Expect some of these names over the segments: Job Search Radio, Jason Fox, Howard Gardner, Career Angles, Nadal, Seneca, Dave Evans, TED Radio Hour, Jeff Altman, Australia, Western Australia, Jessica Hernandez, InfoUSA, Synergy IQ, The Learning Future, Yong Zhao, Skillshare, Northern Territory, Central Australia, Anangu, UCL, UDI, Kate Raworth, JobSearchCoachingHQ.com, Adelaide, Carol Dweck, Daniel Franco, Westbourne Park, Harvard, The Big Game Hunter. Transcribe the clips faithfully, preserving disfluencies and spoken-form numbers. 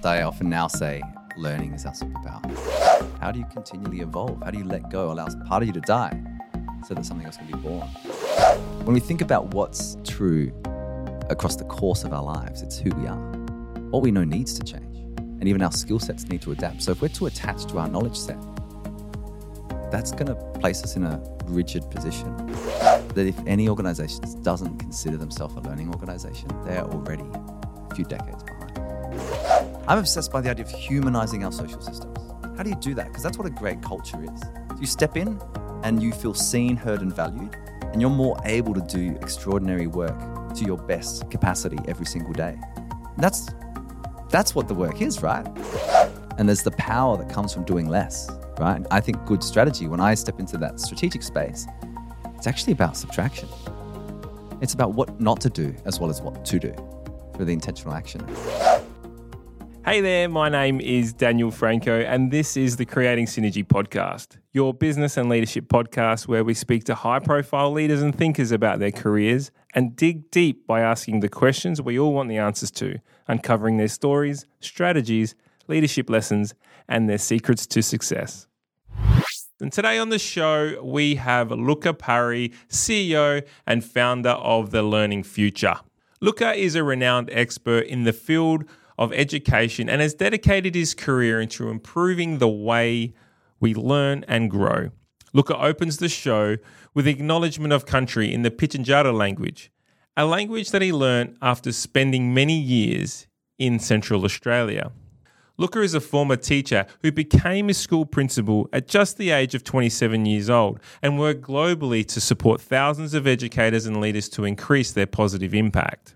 They often now say, learning is our superpower. How do you continually evolve? How do you let go, allow part of you to die so that something else can be born? When we think about what's true across the course of our lives, it's who we are. What we know needs to change, and even our skill sets need to adapt. So if we're too attached to our knowledge set, that's going to place us in a rigid position. That if any organization doesn't consider themselves a learning organization, they're already a few decades behind. I'm obsessed by the idea of humanizing our social systems. How do you do that? Because that's what a great culture is. You step in and you feel seen, heard, and valued, and you're more able to do extraordinary work to your best capacity every single day. And that's, that's what the work is, right? And there's the power that comes from doing less. Right? I think good strategy, when I step into that strategic space, it's actually about subtraction. It's about what not to do as well as what to do through the intentional action. Hey there, my name is Daniel Franco, and this is the Creating Synergy podcast, your business and leadership podcast where we speak to high-profile leaders and thinkers about their careers and dig deep by asking the questions we all want the answers to, uncovering their stories, strategies, leadership lessons, and their secrets to success. And today on the show, we have Luka Parry, C E O and founder of The Learning Future. Luka is a renowned expert in the field of education and has dedicated his career into improving the way we learn and grow. Luka opens the show with acknowledgement of country in the Pitjantjatjara language, a language that he learned after spending many years in Central Australia. Luka is a former teacher who became a school principal at just the age of twenty-seven years old and worked globally to support thousands of educators and leaders to increase their positive impact.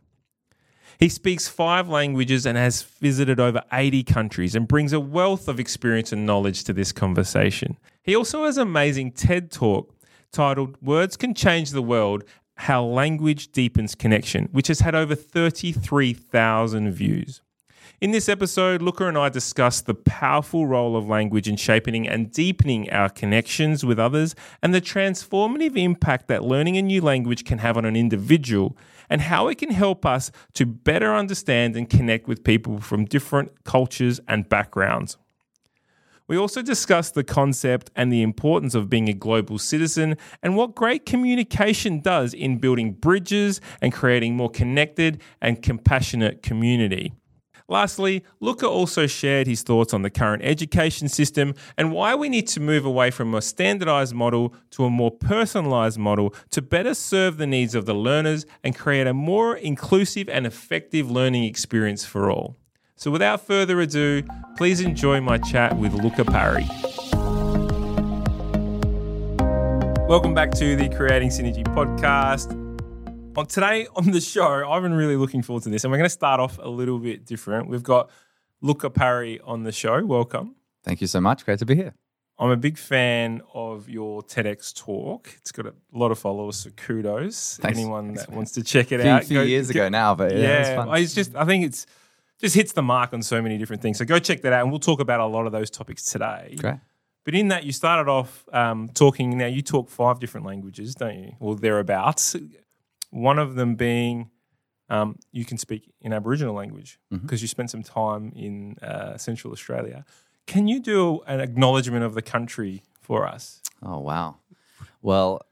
He speaks five languages and has visited over eighty countries and brings a wealth of experience and knowledge to this conversation. He also has an amazing TED Talk titled Words Can Change the World, How Language Deepens Connection, which has had over thirty-three thousand views. In this episode, Luka and I discuss the powerful role of language in shaping and deepening our connections with others and the transformative impact that learning a new language can have on an individual and how it can help us to better understand and connect with people from different cultures and backgrounds. We also discuss the concept and the importance of being a global citizen and what great communication does in building bridges and creating more connected and compassionate community. Lastly, Luka also shared his thoughts on the current education system and why we need to move away from a standardized model to a more personalized model to better serve the needs of the learners and create a more inclusive and effective learning experience for all. So without further ado, please enjoy my chat with Luka Parry. Welcome back to the Creating Synergy podcast. On today on the show, I've been really looking forward to this, and we're going to start off a little bit different. We've got Luka Parry on the show. Welcome. Thank you so much. Great to be here. I'm a big fan of your TEDx talk. It's got a lot of followers, so kudos. Thanks. Anyone Thanks, that man. wants to check it a few, out. A few go, years go, ago now, but yeah, yeah it's fun. It's just, I think it's just hits the mark on so many different things. So go check that out, and we'll talk about a lot of those topics today. Great. But in that, you started off um, talking, now you talk five different languages, don't you? Or thereabouts. One of them being um, you can speak in Aboriginal language because mm-hmm. you spent some time in uh, Central Australia. Can you do an acknowledgement of the country for us? Oh, wow. Well,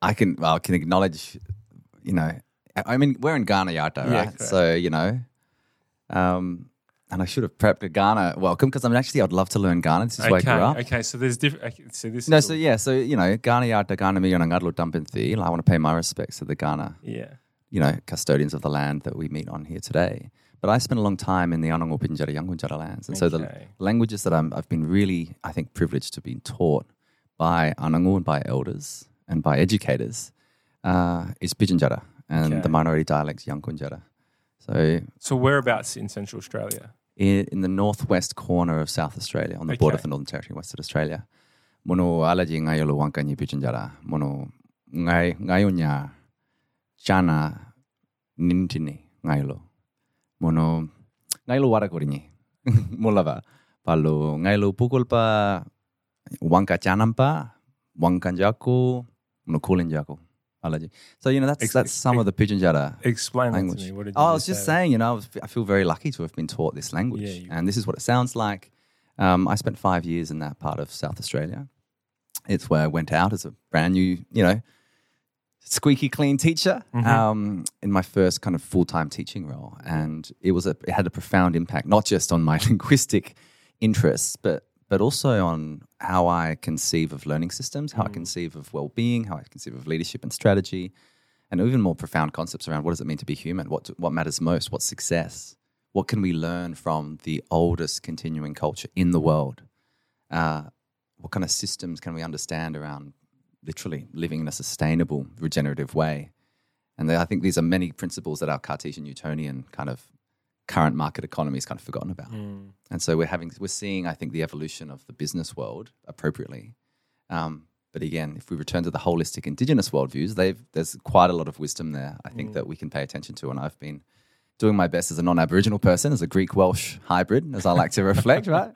I can well, I can acknowledge, you know, I mean, we're in Ghana, Yato, right? Yeah, correct. So, you know, um, and I should have prepped a Ghana welcome because I mean, actually, I'd love to learn Ghana. This is okay, where I grew up. Okay, so there's different. So this no, is so all... yeah, so, you know, Ghana Yata, Ghana Miyonangadlu Dumpinthi. I want to pay my respects to the Ghana, yeah. you know, custodians of the land that we meet on here today. But I spent a long time in the Anangu, Pitjantjatjara, Yankunytjatjara lands. And okay. so the languages that I'm, I've been really, I think, privileged to be taught by Anangu and by elders and by educators uh, is Pitjantjatjara and okay. the minority dialect Yankunytjatjara. So, so whereabouts in Central Australia? In, in the northwest corner of South Australia, on the okay. border of the Northern Territory, Western Australia. Mono alaji ngayolo wankanyi Pitjantjatjara. Mono ngay ngayonya chana nintini ngayolo. Mono ngayolo warakorinyi molava. Palo ngayolo pukolpa wanka chanampa wankanjako mono kolenjako. I'll let you. So, you know, that's ex- that's some ex- of the Pitjantjatjara Explain language. That to me. What did you oh, I was say? just saying, you know, I, was, I feel very lucky to have been taught this language. Yeah, you... And this is what it sounds like. Um, I spent five years in that part of South Australia. It's where I went out as a brand new, you know, squeaky clean teacher mm-hmm. um, in my first kind of full-time teaching role. And it was a, it had a profound impact, not just on my linguistic interests, but but also on how I conceive of learning systems, how mm. I conceive of well-being, how I conceive of leadership and strategy, and even more profound concepts around what does it mean to be human, what what matters most, what's success, what can we learn from the oldest continuing culture in the world, uh, what kind of systems can we understand around literally living in a sustainable, regenerative way. And I think these are many principles that our Cartesian Newtonian kind of current market economy is kind of forgotten about. Mm. And so we're having, we're seeing, I think, the evolution of the business world appropriately. Um, but again, if we return to the holistic indigenous worldviews, they've, there's quite a lot of wisdom there, I think, mm. that we can pay attention to. And I've been doing my best as a non-Aboriginal person, as a Greek-Welsh hybrid, as I like to reflect, right?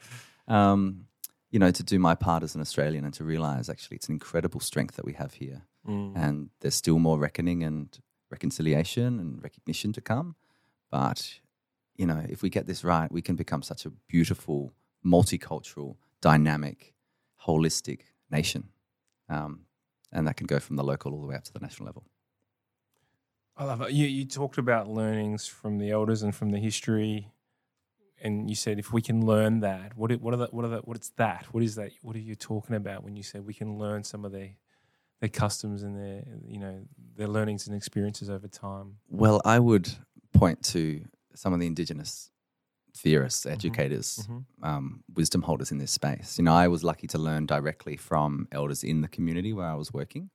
Um, you know, to do my part as an Australian and to realise actually it's an incredible strength that we have here. Mm. And there's still more reckoning and reconciliation and recognition to come. But, you know, if we get this right, we can become such a beautiful, multicultural, dynamic, holistic nation. Um, and that can go from the local all the way up to the national level. I love it. You, you talked about learnings from the elders and from the history. And you said, if we can learn that, what what are the, what are the, what's that? What is that? What are you talking about when you said we can learn some of their their customs and their, you know, their learnings and experiences over time? Well, I would point to some of the indigenous theorists, educators, mm-hmm. um, wisdom holders in this space. You know, I was lucky to learn directly from elders in the community where I was working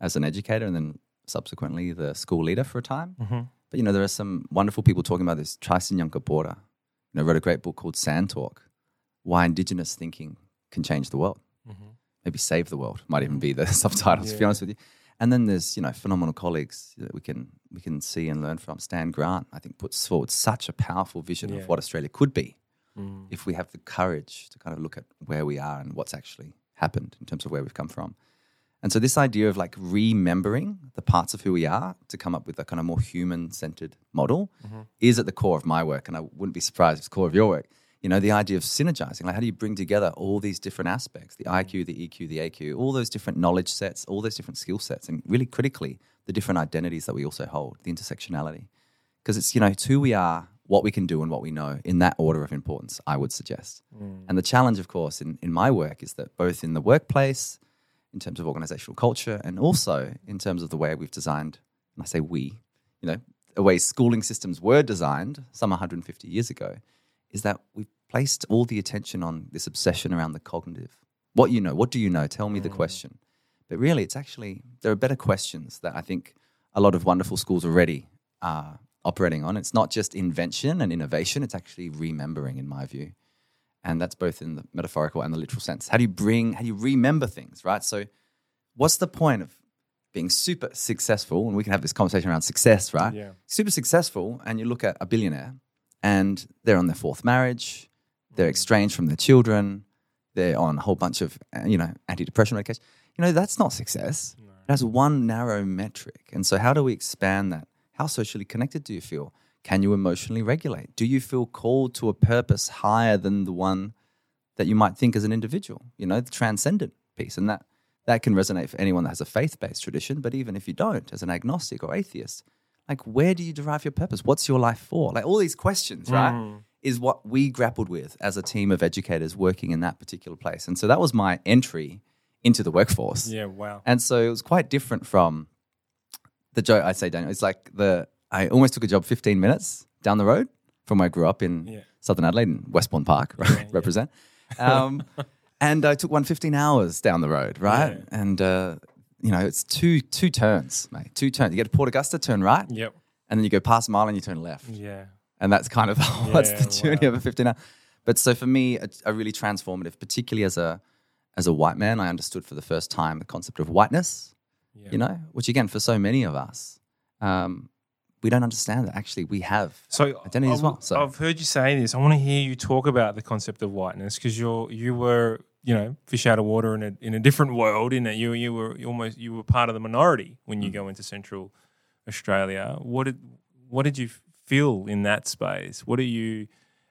as an educator, and then subsequently the school leader for a time. Mm-hmm. But you know, there are some wonderful people talking about this. Tyson Yankee Porter. I wrote a great book called Sand Talk, Why Indigenous Thinking Can Change the World. Mm-hmm. Maybe save the world, might even be the subtitles, yeah. to be honest with you. And then there's, you know, phenomenal colleagues that we can we can see and learn from. Stan Grant, I think, puts forward such a powerful vision yeah. of what Australia could be mm. if we have the courage to kind of look at where we are and what's actually happened in terms of where we've come from. And so this idea of like remembering the parts of who we are to come up with a kind of more human-centered model mm-hmm. is at the core of my work, and I wouldn't be surprised if it's the core of your work. You know, the idea of synergizing, like how do you bring together all these different aspects, the I Q, the E Q, the A Q, all those different knowledge sets, all those different skill sets, and really critically, the different identities that we also hold, the intersectionality. Because it's, you know, it's who we are, what we can do and what we know in that order of importance, I would suggest. Mm. And the challenge, of course, in, in my work is that both in the workplace, in terms of organizational culture, and also in terms of the way we've designed, and I say we, you know, the way schooling systems were designed some one hundred fifty years ago, is that we've placed all the attention on this obsession around the cognitive. What you know, what do you know? Tell me mm. the question. But really, it's actually, there are better questions that I think a lot of wonderful schools already are operating on. It's not just invention and innovation, it's actually remembering, in my view. And that's both in the metaphorical and the literal sense. How do you bring, how do you remember things, right? So what's the point of being super successful? And we can have this conversation around success, right? Yeah. Super successful, and you look at a billionaire and they're on their fourth marriage, they're estranged from their children, they're on a whole bunch of, you know, antidepressant medication. You know, that's not success. No. That's one narrow metric. And so how do we expand that? How socially connected do you feel? Can you emotionally regulate? Do you feel called to a purpose higher than the one that you might think as an individual? You know, the transcendent piece. And that, that can resonate for anyone that has a faith-based tradition. But even if you don't, as an agnostic or atheist, like, where do you derive your purpose? What's your life for? Like, all these questions, right, mm. is what we grappled with as a team of educators working in that particular place. And so that was my entry into the workforce. Yeah, wow. And so it was quite different from the joke I say, Daniel. It's like the... I almost took a job fifteen minutes down the road from where I grew up in yeah. Southern Adelaide in Westbourne Park, right? Yeah, represent. Yeah. Um, and I took one fifteen hours down the road, right? Yeah. And, uh, you know, it's two two turns, mate, two turns. You get to Port Augusta, turn right. Yep. And then you go past Marlin, you turn left. Yeah. And that's kind of yeah, what's the journey wow. of a fifteen hour. But so for me, a, a really transformative, particularly as a, as a white man, I understood for the first time the concept of whiteness, yeah. you know, which again, for so many of us, um, we don't understand that actually we have so identity as well. So I've heard you say this. I want to hear you talk about the concept of whiteness because you're you were you know, fish out of water in a in a different world. In that you you were almost you were part of the minority when you mm. go into Central Australia. What did what did you feel in that space? What do you?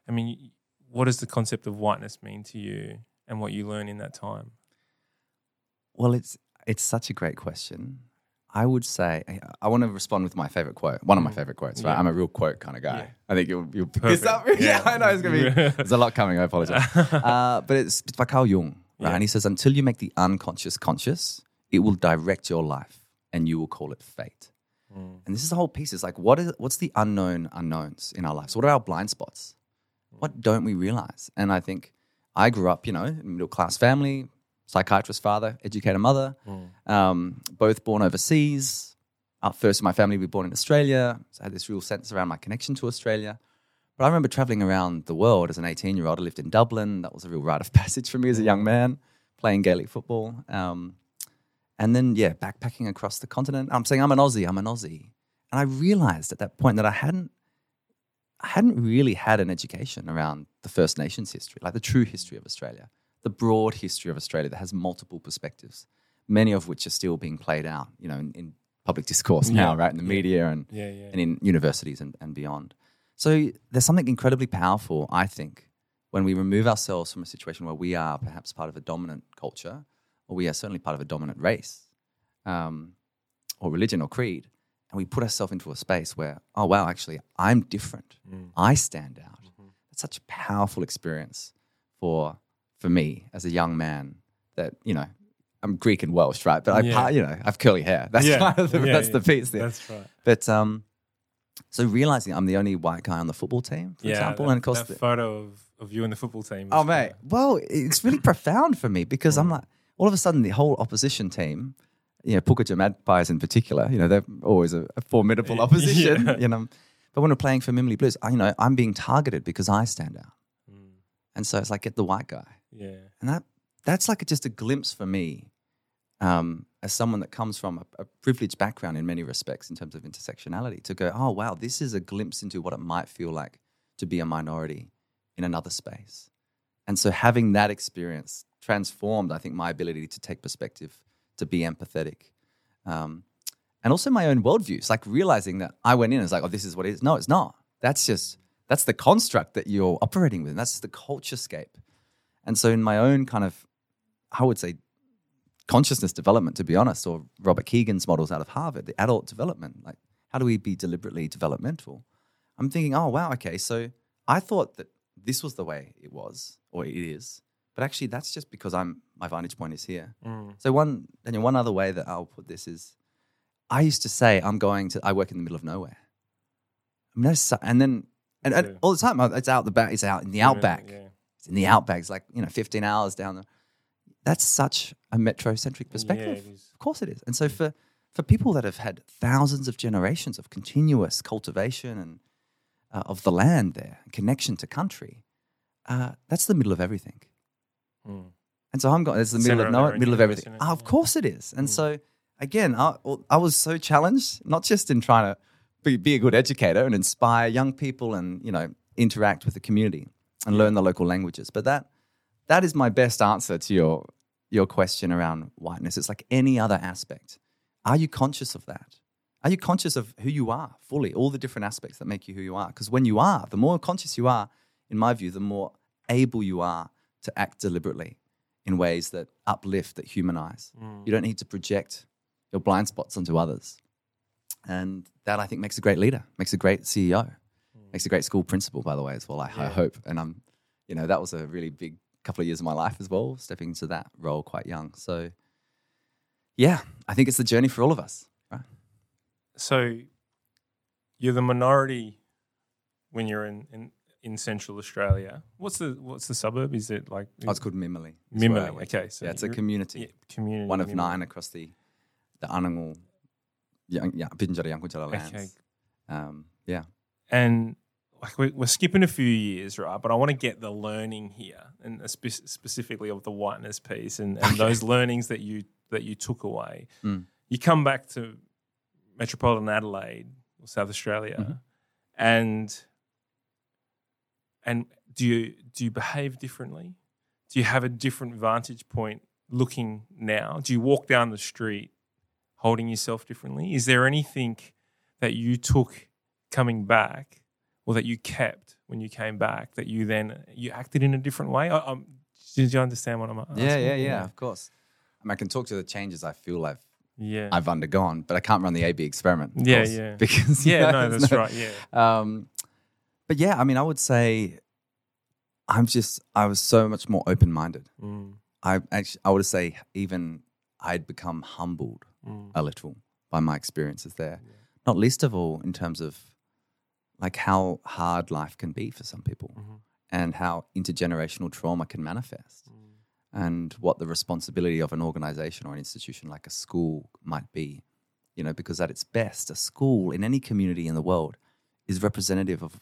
I mean, what does the concept of whiteness mean to you, and what you learn in that time? Well, it's it's such a great question. I would say I, I want to respond with my favorite quote. One of my favorite quotes, right? Yeah. I'm a real quote kind of guy. Yeah. I think you'll you'll pick this up. Yeah. yeah, I know it's gonna be. There's a lot coming. I apologize. uh, but it's, it's by Carl Jung, right? Yeah. And he says, until you make the unconscious conscious, it will direct your life, and you will call it fate. Mm. And this is the whole piece. It's like what is what's the unknown unknowns in our lives? What are our blind spots? What don't we realize? And I think I grew up, you know, in a middle class family. Psychiatrist father, educator mother, mm. um, both born overseas. Our first in my family, we were born in Australia. So I had this real sense around my connection to Australia. But I remember traveling around the world as an eighteen-year-old. I lived in Dublin. That was a real rite of passage for me as a young man, playing Gaelic football. Um, and then, yeah, backpacking across the continent. I'm saying, I'm an Aussie, I'm an Aussie. And I realized at that point that I hadn't, I hadn't really had an education around the First Nations history, like the true history of Australia. The broad history of Australia that has multiple perspectives, many of which are still being played out, you know, in, in public discourse now, yeah. right, in the media and yeah, yeah. and in universities and, and beyond. So there's something incredibly powerful, I think, when we remove ourselves from a situation where we are perhaps part of a dominant culture, or we are certainly part of a dominant race, um, or religion or creed, and we put ourselves into a space where, oh, wow, actually, I'm different. Mm. I stand out. Mm-hmm. That's such a powerful experience for... for me as a young man that, you know, I'm Greek and Welsh, right? But I, yeah. you know, I have curly hair. That's yeah. kind of the, yeah, that's yeah. the piece there. That's right. But um, so realizing I'm the only white guy on the football team, for yeah, example. That, and of course, that the, photo of, of you in the football team. Oh, mate. That. Well, it's really profound for me because I'm like, all of a sudden the whole opposition team, you know, Pukajam Adpais in particular, you know, they're always a, a formidable opposition, yeah. you know. But when we're playing for Mimili Blues, I, you know, I'm being targeted because I stand out. Mm. And so it's like, get the white guy. Yeah, and that that's like a, just a glimpse for me um, as someone that comes from a, a privileged background in many respects in terms of intersectionality to go, oh, wow, this is a glimpse into what it might feel like to be a minority in another space. And so having that experience transformed, I think, my ability to take perspective, to be empathetic, um, and also my own worldviews, like realizing that I went in and was like, oh, this is what it is. No, it's not. That's just that's the construct that you're operating with. And that's the culturescape. And so in my own kind of, I would say, consciousness development, to be honest, or Robert Keegan's models out of Harvard, the adult development, like how do we be deliberately developmental? I'm thinking, oh, wow, okay, so I thought that this was the way it was or it is, but actually that's just because I'm my vantage point is here. Mm. So one and one other way that I'll put this is I used to say I'm going to, I work in the middle of nowhere. I mean, that's, and then and, and yeah. all the time, it's out the back, it's out in the yeah, outback. Yeah. In the outback, it's like, you know, fifteen hours down the. That's such a metrocentric perspective. Yeah, of course it is. And so for, for people that have had thousands of generations of continuous cultivation and uh, of the land there, connection to country, uh, that's the middle of everything. Mm. And so I'm going, it's the middle of, no, middle of everything. It, oh, of yeah. course it is. And mm. so, again, I, I was so challenged, not just in trying to be, be a good educator and inspire young people and, you know, interact with the community. And learn the local languages. But that that is my best answer to your your question around whiteness. It's like any other aspect. Are you conscious of that? Are you conscious of who you are fully, all the different aspects that make you who you are? Because when you are, the more conscious you are, in my view, the more able you are to act deliberately in ways that uplift, that humanize. Mm. You don't need to project your blind spots onto others. And that, I think, makes a great leader, makes a great C E O. Makes a great school principal, by the way, as well, I, yeah. I hope. And I'm, you know, that was a really big couple of years of my life as well, stepping into that role quite young. So, yeah, I think it's the journey for all of us, right? So you're the minority when you're in, in, in Central Australia. What's the what's the suburb? Is it like? Is oh, it's called Mimili. Mimili, okay. So yeah, it's a community. Yeah, community. One of Mimili. nine across the the Anangu, Pitjantjatjara, Yankunytjatjara lands. Okay. Um, yeah. And like we're skipping a few years, right? But I want to get the learning here, and spe- specifically of the whiteness piece and, and those learnings that you that you took away. Mm. You come back to metropolitan Adelaide or South Australia, mm-hmm. and and do you do you behave differently? do you have a different vantage point looking now? Do you walk down the street holding yourself differently? Is there anything that you took coming back or that you kept when you came back that you then you acted in a different way? I, I'm, did you understand what I'm asking? Yeah, yeah, yeah, yeah, of course. I mean, I can talk to the changes I feel I've yeah. I've undergone, but I can't run the A B experiment. Yeah, course, yeah. Because, yeah, you know, no, that's no, right, yeah. Um, but yeah, I mean, I would say I'm just I was so much more open-minded. Mm. I actually I would say even I'd become humbled mm. a little by my experiences there. Yeah. Not least of all in terms of like how hard life can be for some people mm-hmm. and how intergenerational trauma can manifest mm. and what the responsibility of an organization or an institution like a school might be, you know, because at its best, a school in any community in the world is representative of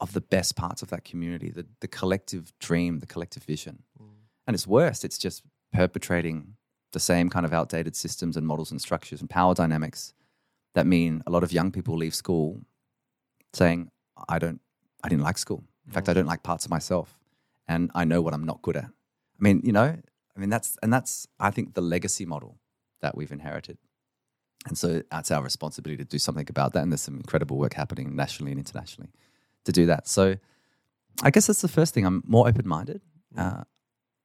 of the best parts of that community, the, the collective dream, the collective vision. Mm. And it's worst, it's just perpetrating the same kind of outdated systems and models and structures and power dynamics that mean a lot of young people leave school saying, I don't, I didn't like school. In fact, I don't like parts of myself and I know what I'm not good at. I mean, you know, I mean, that's, and that's, I think, the legacy model that we've inherited. And so that's our responsibility to do something about that. And there's some incredible work happening nationally and internationally to do that. So I guess that's the first thing. I'm more open-minded uh,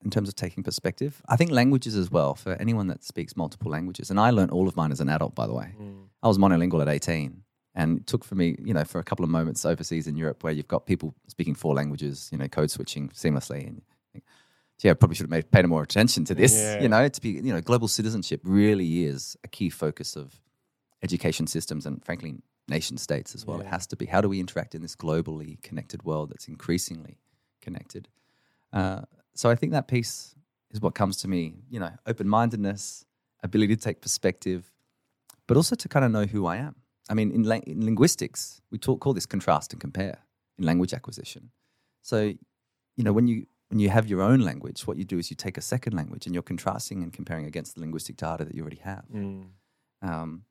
in terms of taking perspective. I think languages as well, for anyone that speaks multiple languages. And I learned all of mine as an adult, by the way. Mm. I was monolingual at eighteen. And it took for me, you know, for a couple of moments overseas in Europe where you've got people speaking four languages, you know, code switching seamlessly. And I think, yeah, I probably should have made, paid more attention to this, yeah. you know, to be, you know, global citizenship really is a key focus of education systems and frankly, nation states as well. Yeah. It has to be. How do we interact in this globally connected world that's increasingly connected? Uh, so I think that piece is what comes to me, you know, open-mindedness, ability to take perspective, but also to kind of know who I am. I mean, in, la- in linguistics, we talk, call this contrast and compare in language acquisition. So, you know, when you when you have your own language, what you do is you take a second language and you're contrasting and comparing against the linguistic data that you already have. Mm. Um,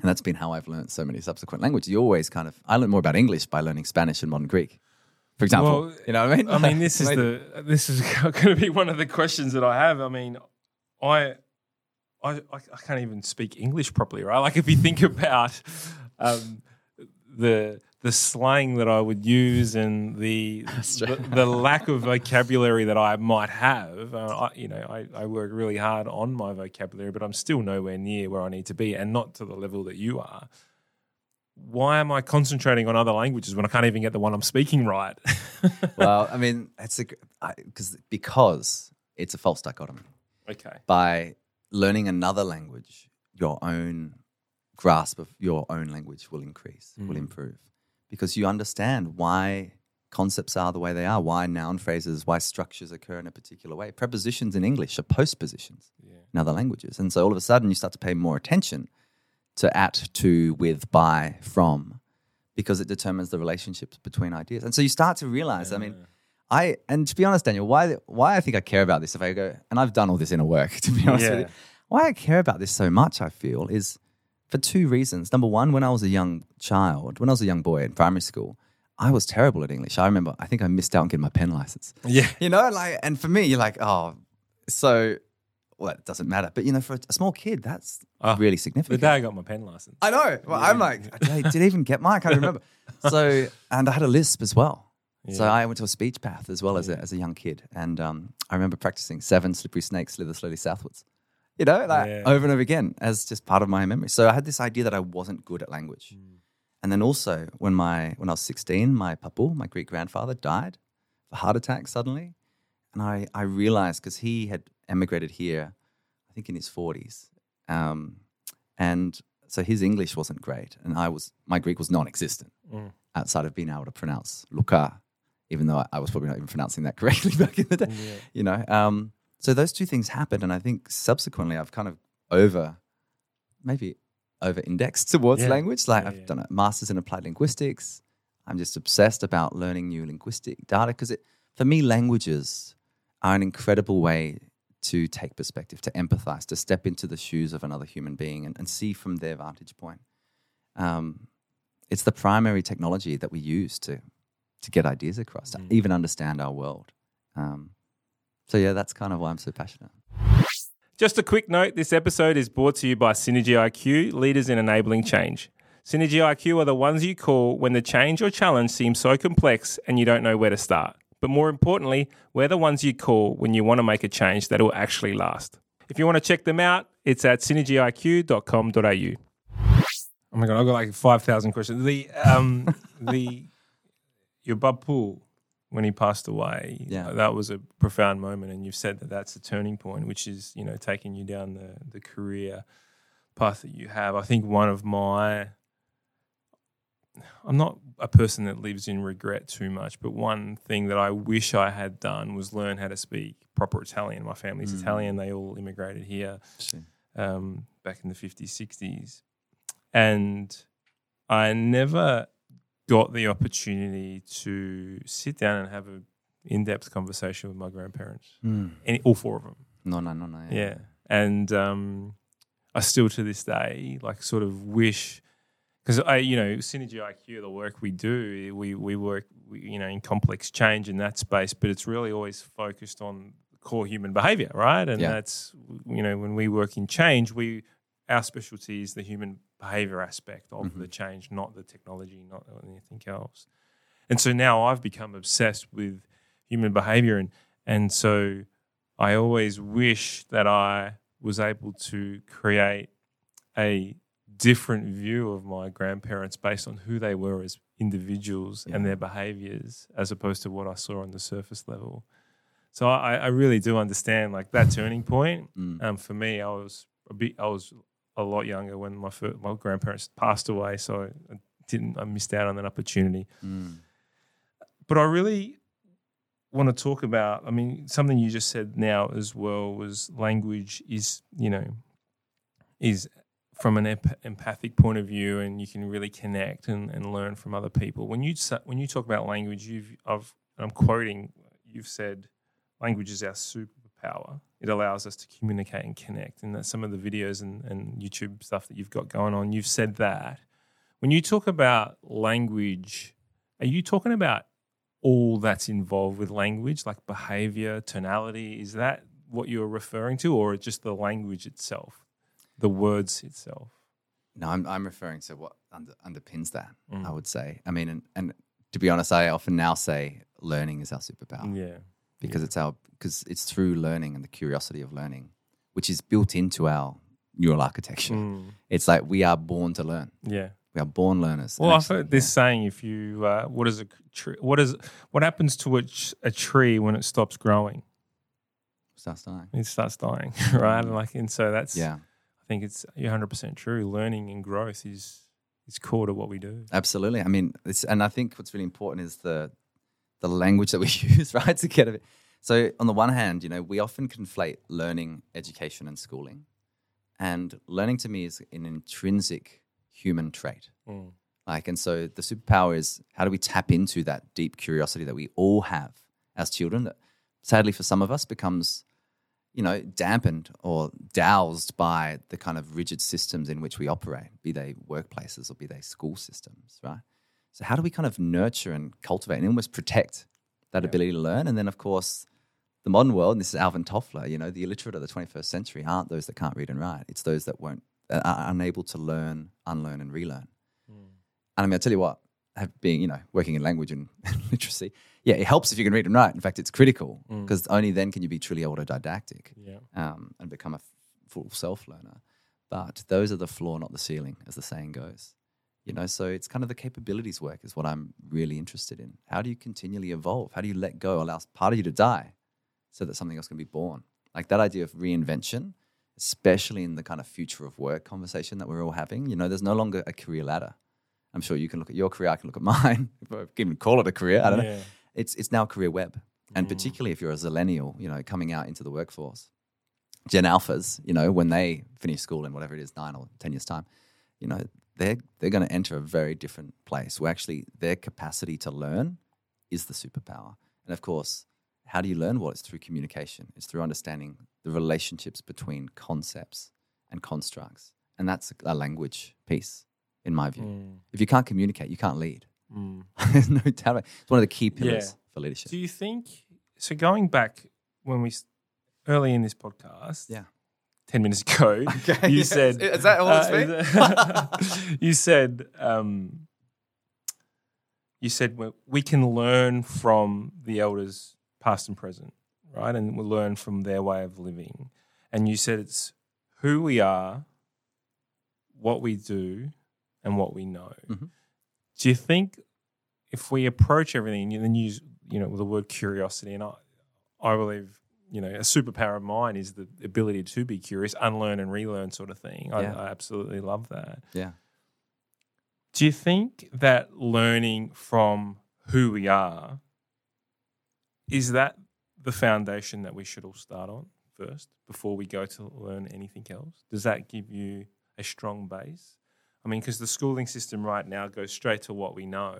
and that's been how I've learned so many subsequent languages. You always kind of, I learned more about English by learning Spanish and modern Greek, for example. Well, you know what I mean? I mean, this is the this is going to be one of the questions that I have. I mean, I... I, I can't even speak English properly, right? Like if you think about um, the the slang that I would use and the the, the lack of vocabulary that I might have, uh, I, you know, I, I work really hard on my vocabulary, but I'm still nowhere near where I need to be and not to the level that you are. Why am I concentrating on other languages when I can't even get the one I'm speaking right? Well, I mean, it's a, I, cause, because it's a false dichotomy. Okay. By learning another language, your own grasp of your own language will increase, mm. will improve because you understand why concepts are the way they are, why noun phrases, why structures occur in a particular way. Prepositions in English are postpositions yeah. in other languages. And so all of a sudden you start to pay more attention to at, to, with, by, from because it determines the relationships between ideas. And so you start to realize, yeah. I mean, I, and to be honest, Daniel, why why I think I care about this, if I go, and I've done all this inner work, to be honest yeah. with you, why I care about this so much, I feel, is for two reasons. Number one, when I was a young child, when I was a young boy in primary school, I was terrible at English. I remember, I think I missed out on getting my pen license. Yeah. You know, like, and for me, you're like, oh, so, well, it doesn't matter. But, you know, for a small kid, that's oh, really significant. The day I got my pen license. I know. Well, yeah. I'm like, I did I even get mine? I can't remember. So, and I had a lisp as well. Yeah. So I went to a speech path as well as yeah. a, as a young kid. And um, I remember practicing seven slippery snakes slither slowly southwards, you know, like yeah. over and over again as just part of my memory. So I had this idea that I wasn't good at language. Mm. And then also when my when I was sixteen, my papu, my Greek grandfather, died of a heart attack suddenly. And I, I realized because he had emigrated here, I think in his forties. Um, and so his English wasn't great. And I was my Greek was non-existent mm. outside of being able to pronounce Luka, even though I was probably not even pronouncing that correctly back in the day, yeah. you know. Um, so those two things happened, and I think subsequently I've kind of over, maybe over-indexed towards yeah. language. Like yeah, I've yeah. done a master's in applied linguistics. I'm just obsessed about learning new linguistic data because it, for me, languages are an incredible way to take perspective, to empathize, to step into the shoes of another human being and, and see from their vantage point. Um, it's the primary technology that we use to, to get ideas across, to mm. even understand our world. Um, So yeah, that's kind of why I'm so passionate. Just a quick note, this episode is brought to you by Synergy I Q, leaders in enabling change. Synergy I Q are the ones you call when the change or challenge seems so complex and you don't know where to start. But more importantly, we're the ones you call when you want to make a change that will actually last. If you want to check them out, it's at synergy I Q dot com dot a u. Oh my God, I've got like five thousand questions. The, um, the, your Bapu, when he passed away, yeah. that was a profound moment. And you've said that that's a turning point, which is, you know, taking you down the, the career path that you have. I think one of my, I'm not a person that lives in regret too much, but one thing that I wish I had done was learn how to speak proper Italian. My family's mm. Italian. They all immigrated here um, back in the fifties, sixties. And I never got the opportunity to sit down and have an in-depth conversation with my grandparents, mm. Any, all four of them. No, no, no, no. Yeah. yeah. And um, I still to this day like sort of wish – because I, you know, Synergy I Q, the work we do, we we work, we, you know, in complex change in that space, but it's really always focused on core human behavior, right? And yeah. that's, you know, when we work in change, we our specialty is the human behavior aspect of mm-hmm. the change, not the technology, not anything else. And so now I've become obsessed with human behavior, and and so I always wish that I was able to create a different view of my grandparents based on who they were as individuals yeah. and their behaviours as opposed to what I saw on the surface level. So I, I really do understand like that turning point. Mm. Um, for me, I was a bit, I was a lot younger when my first, my grandparents passed away, so I didn't, I missed out on that opportunity. Mm. But I really want to talk about. I mean, something you just said now as well was language is, you know, is. From an empathic point of view, and you can really connect and, and learn from other people. When you when you talk about language, you've I've, I'm quoting, you've said language is our superpower. It allows us to communicate and connect. And that's some of the videos and, and YouTube stuff that you've got going on, you've said that. When you talk about language, are you talking about all that's involved with language, like behaviour, tonality? Is that what you're referring to, or just the language itself? The words itself. No, I'm I'm referring to what under, underpins that. Mm. I would say. I mean, and, and to be honest, I often now say learning is our superpower. Yeah, because yeah. it's our because it's through learning and the curiosity of learning, which is built into our neural architecture. Mm. It's like we are born to learn. Yeah, we are born learners. Well, I've heard this yeah. saying: if you uh, what is a tree? What is what happens to a, a tree when it stops growing? It starts dying. It starts dying, right? And like, and so that's yeah. I think it's one hundred percent true. Learning and growth is is core to what we do. Absolutely. I mean, it's, and I think what's really important is the the language that we use, right, to get it. So on the one hand, you know, we often conflate learning, education, and schooling. And learning to me is an intrinsic human trait. Mm. Like, and so the superpower is how do we tap into that deep curiosity that we all have as children that sadly for some of us becomes you know, dampened or doused by the kind of rigid systems in which we operate, be they workplaces or be they school systems, right? So how do we kind of nurture and cultivate and almost protect that yeah. ability to learn? And then, of course, the modern world, and this is Alvin Toffler, you know, the illiterate of the twenty-first century aren't those that can't read and write. It's those that won't, that are unable to learn, unlearn and relearn. Mm. And I mean, I tell you what, have being, you know, working in language and literacy, yeah, it helps if you can read and write. In fact, it's critical because mm. only then can you be truly autodidactic yeah. um, and become a full self-learner. But those are the floor, not the ceiling, as the saying goes. You know, so it's kind of the capabilities work is what I'm really interested in. How do you continually evolve? How do you let go, allow part of you to die so that something else can be born? Like that idea of reinvention, especially in the kind of future of work conversation that we're all having, you know, there's no longer a career ladder. I'm sure you can look at your career, I can look at mine. If I can call it a career, I don't yeah. know. It's it's now a career web. And mm. particularly if you're a Zillennial, you know, coming out into the workforce. Gen Alphas, you know, when they finish school in whatever it is, nine or ten years' time, you know, they're, they're going to enter a very different place where actually their capacity to learn is the superpower. And, of course, how do you learn? Well, it's through communication. It's through understanding the relationships between concepts and constructs. And that's a language piece. In my view, mm. if you can't communicate, you can't lead. Mm. There's no doubt. It's one of the key pillars yeah. for leadership. Do you think, so going back when we early in this podcast, yeah, ten minutes ago, okay, you yes. said, "Is that all uh, it's been?" you said, um, "You said well, we can learn from the elders, past and present, right? And we'll learn from their way of living." And you said it's who we are, what we do, and what we know. Mm-hmm. Do you think if we approach everything and then use, you know, the word curiosity, and I, I believe, you know, a superpower of mine is the ability to be curious, unlearn and relearn sort of thing. I, yeah. I absolutely love that. Yeah. Do you think that learning from who we are, is that the foundation that we should all start on first before we go to learn anything else? Does that give you a strong base? I mean, because the schooling system right now goes straight to what we know.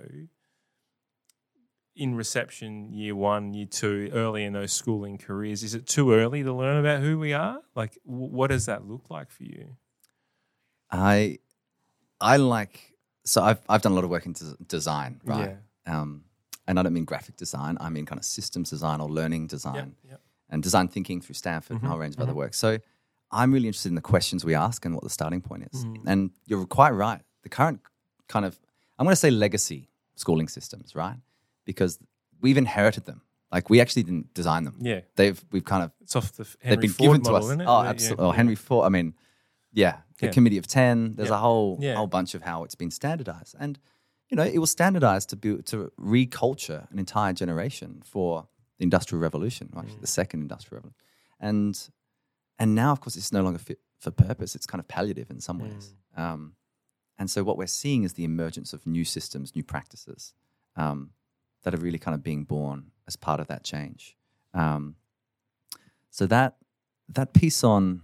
In reception, year one, year two, early in those schooling careers, is it too early to learn about who we are? Like, w- what does that look like for you? I, I like so I've I've done a lot of work in des- design, right? Yeah. Um, and I don't mean graphic design. I mean kind of systems design or learning design, yep, yep. and design thinking through Stanford mm-hmm, and a whole range mm-hmm. of other work. So I'm really interested in the questions we ask and what the starting point is. Mm. And you're quite right. The current kind of, I'm going to say legacy schooling systems, right? Because we've inherited them. Like we actually didn't design them. Yeah. They've, we've kind of, it's off the Henry Ford given model, to us. Isn't it? Oh, absolutely. Yeah. Oh, Henry Ford. I mean, yeah. The yeah. Committee of ten, there's yeah. a whole, yeah. whole bunch of how it's been standardized. And, you know, it was standardized to be, to reculture an entire generation for the Industrial Revolution, right? Mm. The second Industrial Revolution. And, And now, of course, it's no longer fit for purpose. It's kind of palliative in some ways. Mm. Um, and so what we're seeing is the emergence of new systems, new practices um, that are really kind of being born as part of that change. Um, so that that piece on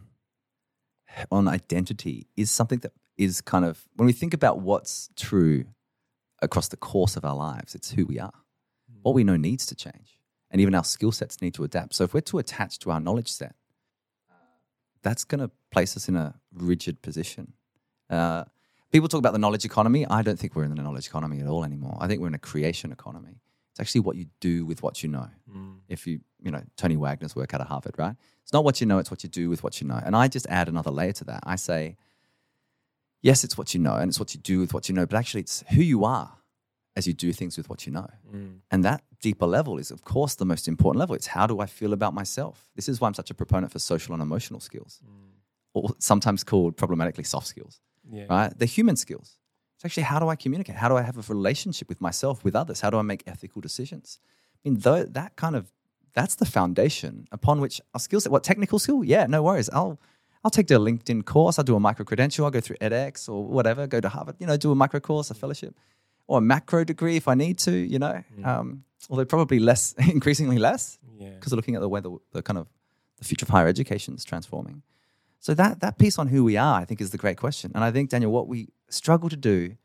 on identity is something that is kind of, when we think about what's true across the course of our lives, it's who we are. Mm. What we know needs to change. And even our skill sets need to adapt. So if we're too attached to our knowledge set, that's going to place us in a rigid position. Uh, people talk about the knowledge economy. I don't think we're in the knowledge economy at all anymore. I think we're in a creation economy. It's actually what you do with what you know. Mm. If you, you know, Tony Wagner's work out of Harvard, right? It's not what you know, it's what you do with what you know. And I just add another layer to that. I say, yes, it's what you know and it's what you do with what you know, but actually it's who you are as you do things with what you know. Mm. And that deeper level is, of course, the most important level. It's how do I feel about myself? This is why I'm such a proponent for social and emotional skills, mm. or sometimes called problematically soft skills, yeah. right? They're human skills. It's actually how do I communicate? How do I have a relationship with myself, with others? How do I make ethical decisions? I mean, though, that kind of, that's the foundation upon which our skills, what technical skill? Yeah, no worries. I'll, I'll take the LinkedIn course. I'll do a micro credential. I'll go through TEDx or whatever, go to Harvard, you know, do a micro course, a fellowship. Or a macro degree if I need to, you know, mm. um, although probably less, increasingly less, because yeah. we're looking at the way the, the kind of the future of higher education is transforming. So that that piece on who we are, I think, is the great question. And I think, Daniel, what we struggle to do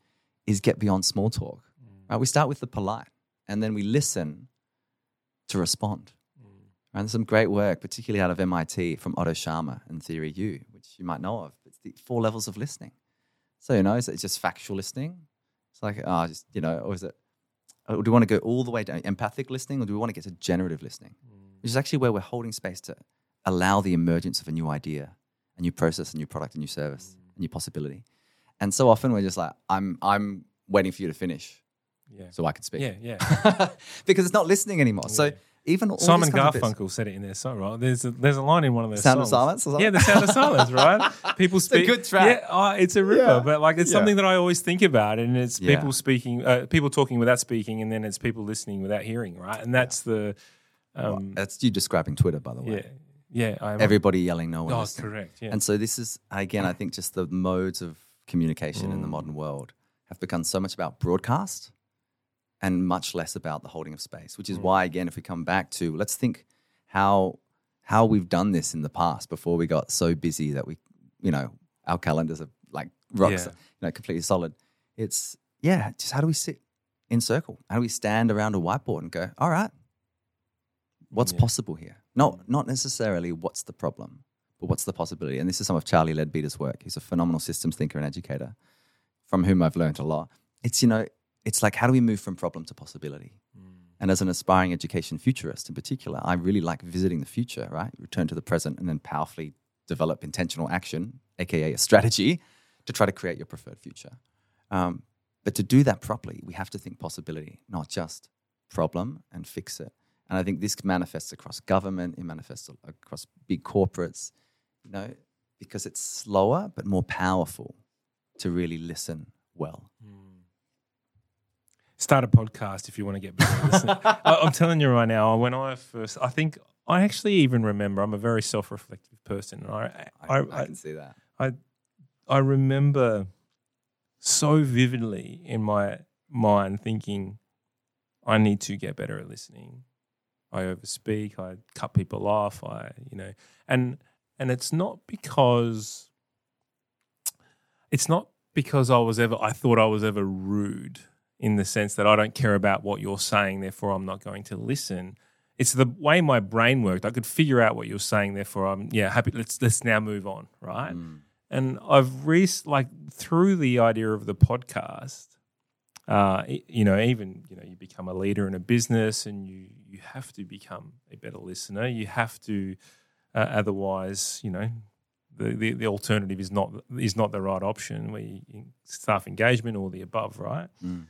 is get beyond small talk. Mm. Right? We start with the polite and then we listen to respond. Mm. Right? There's some great work, particularly out of M I T, from Otto Sharma and Theory U, which you might know of. It's the four levels of listening. So, you know, it's, it's just factual listening. It's like, ah, oh, just, you know, or is it, or do we want to go all the way down empathic listening, or do we want to get to generative listening? Mm. Which is actually where we're holding space to allow the emergence of a new idea, a new process, a new product, a new service, mm. a new possibility. And so often we're just like, I'm I'm waiting for you to finish yeah. so I can speak. Yeah, yeah. Because it's not listening anymore. Yeah. So even all Simon Garfunkel said it in their song, right? There's a, there's a line in one of their Sound songs. Sound of Silence? Or something? Yeah, the Sound of Silence, right? People speak. It's a good track. Yeah, oh, it's a ripper, yeah. but like it's yeah. something that I always think about, and it's yeah. people speaking, uh, people talking without speaking, and then it's people listening without hearing, right? And that's the. Um, well, that's you describing Twitter, by the way. Yeah, yeah. I Everybody yelling, no one. Oh, listening. Correct. Yeah. And so this is again, I think, just the modes of communication mm. in the modern world have become so much about broadcast. And much less about the holding of space, which is mm. why, again, if we come back to, let's think how how we've done this in the past before we got so busy that we, you know, our calendars are like rocks, yeah. you know, completely solid. It's, yeah, just how do we sit in circle? How do we stand around a whiteboard and go, all right, what's yeah. possible here? Not, not necessarily what's the problem, but what's the possibility? And this is some of Charlie Leadbeater's work. He's a phenomenal systems thinker and educator from whom I've learned a lot. It's, you know, it's like, how do we move from problem to possibility? Mm. And as an aspiring education futurist in particular, I really like visiting the future, right? Return to the present and then powerfully develop intentional action, aka a strategy, to try to create your preferred future. Um, but to do that properly, we have to think possibility, not just problem and fix it. And I think this manifests across government, it manifests across big corporates, you know, because it's slower but more powerful to really listen well. Mm. Start a podcast if you want to get better listening. I, I'm telling you right now, when I first, I think, I actually even remember, I'm a very self-reflective person. And I, I, I, I, I can see that. I, I remember so vividly in my mind thinking, I need to get better at listening. I overspeak, I cut people off, I, you know, and and it's not because it's not because I was ever I thought I was ever rude in the sense that I don't care about what you're saying, therefore I'm not going to listen. It's the way my brain worked. I could figure out what you're saying, therefore I'm yeah, happy let's let's now move on, right? Mm. And I've re- like through the idea of the podcast, Uh, you know, even, you know, you become a leader in a business and you, you have to become a better listener. You have to, uh, otherwise, you know, the, the, the alternative is not is not the right option, where you, staff engagement or the above, right? Mm.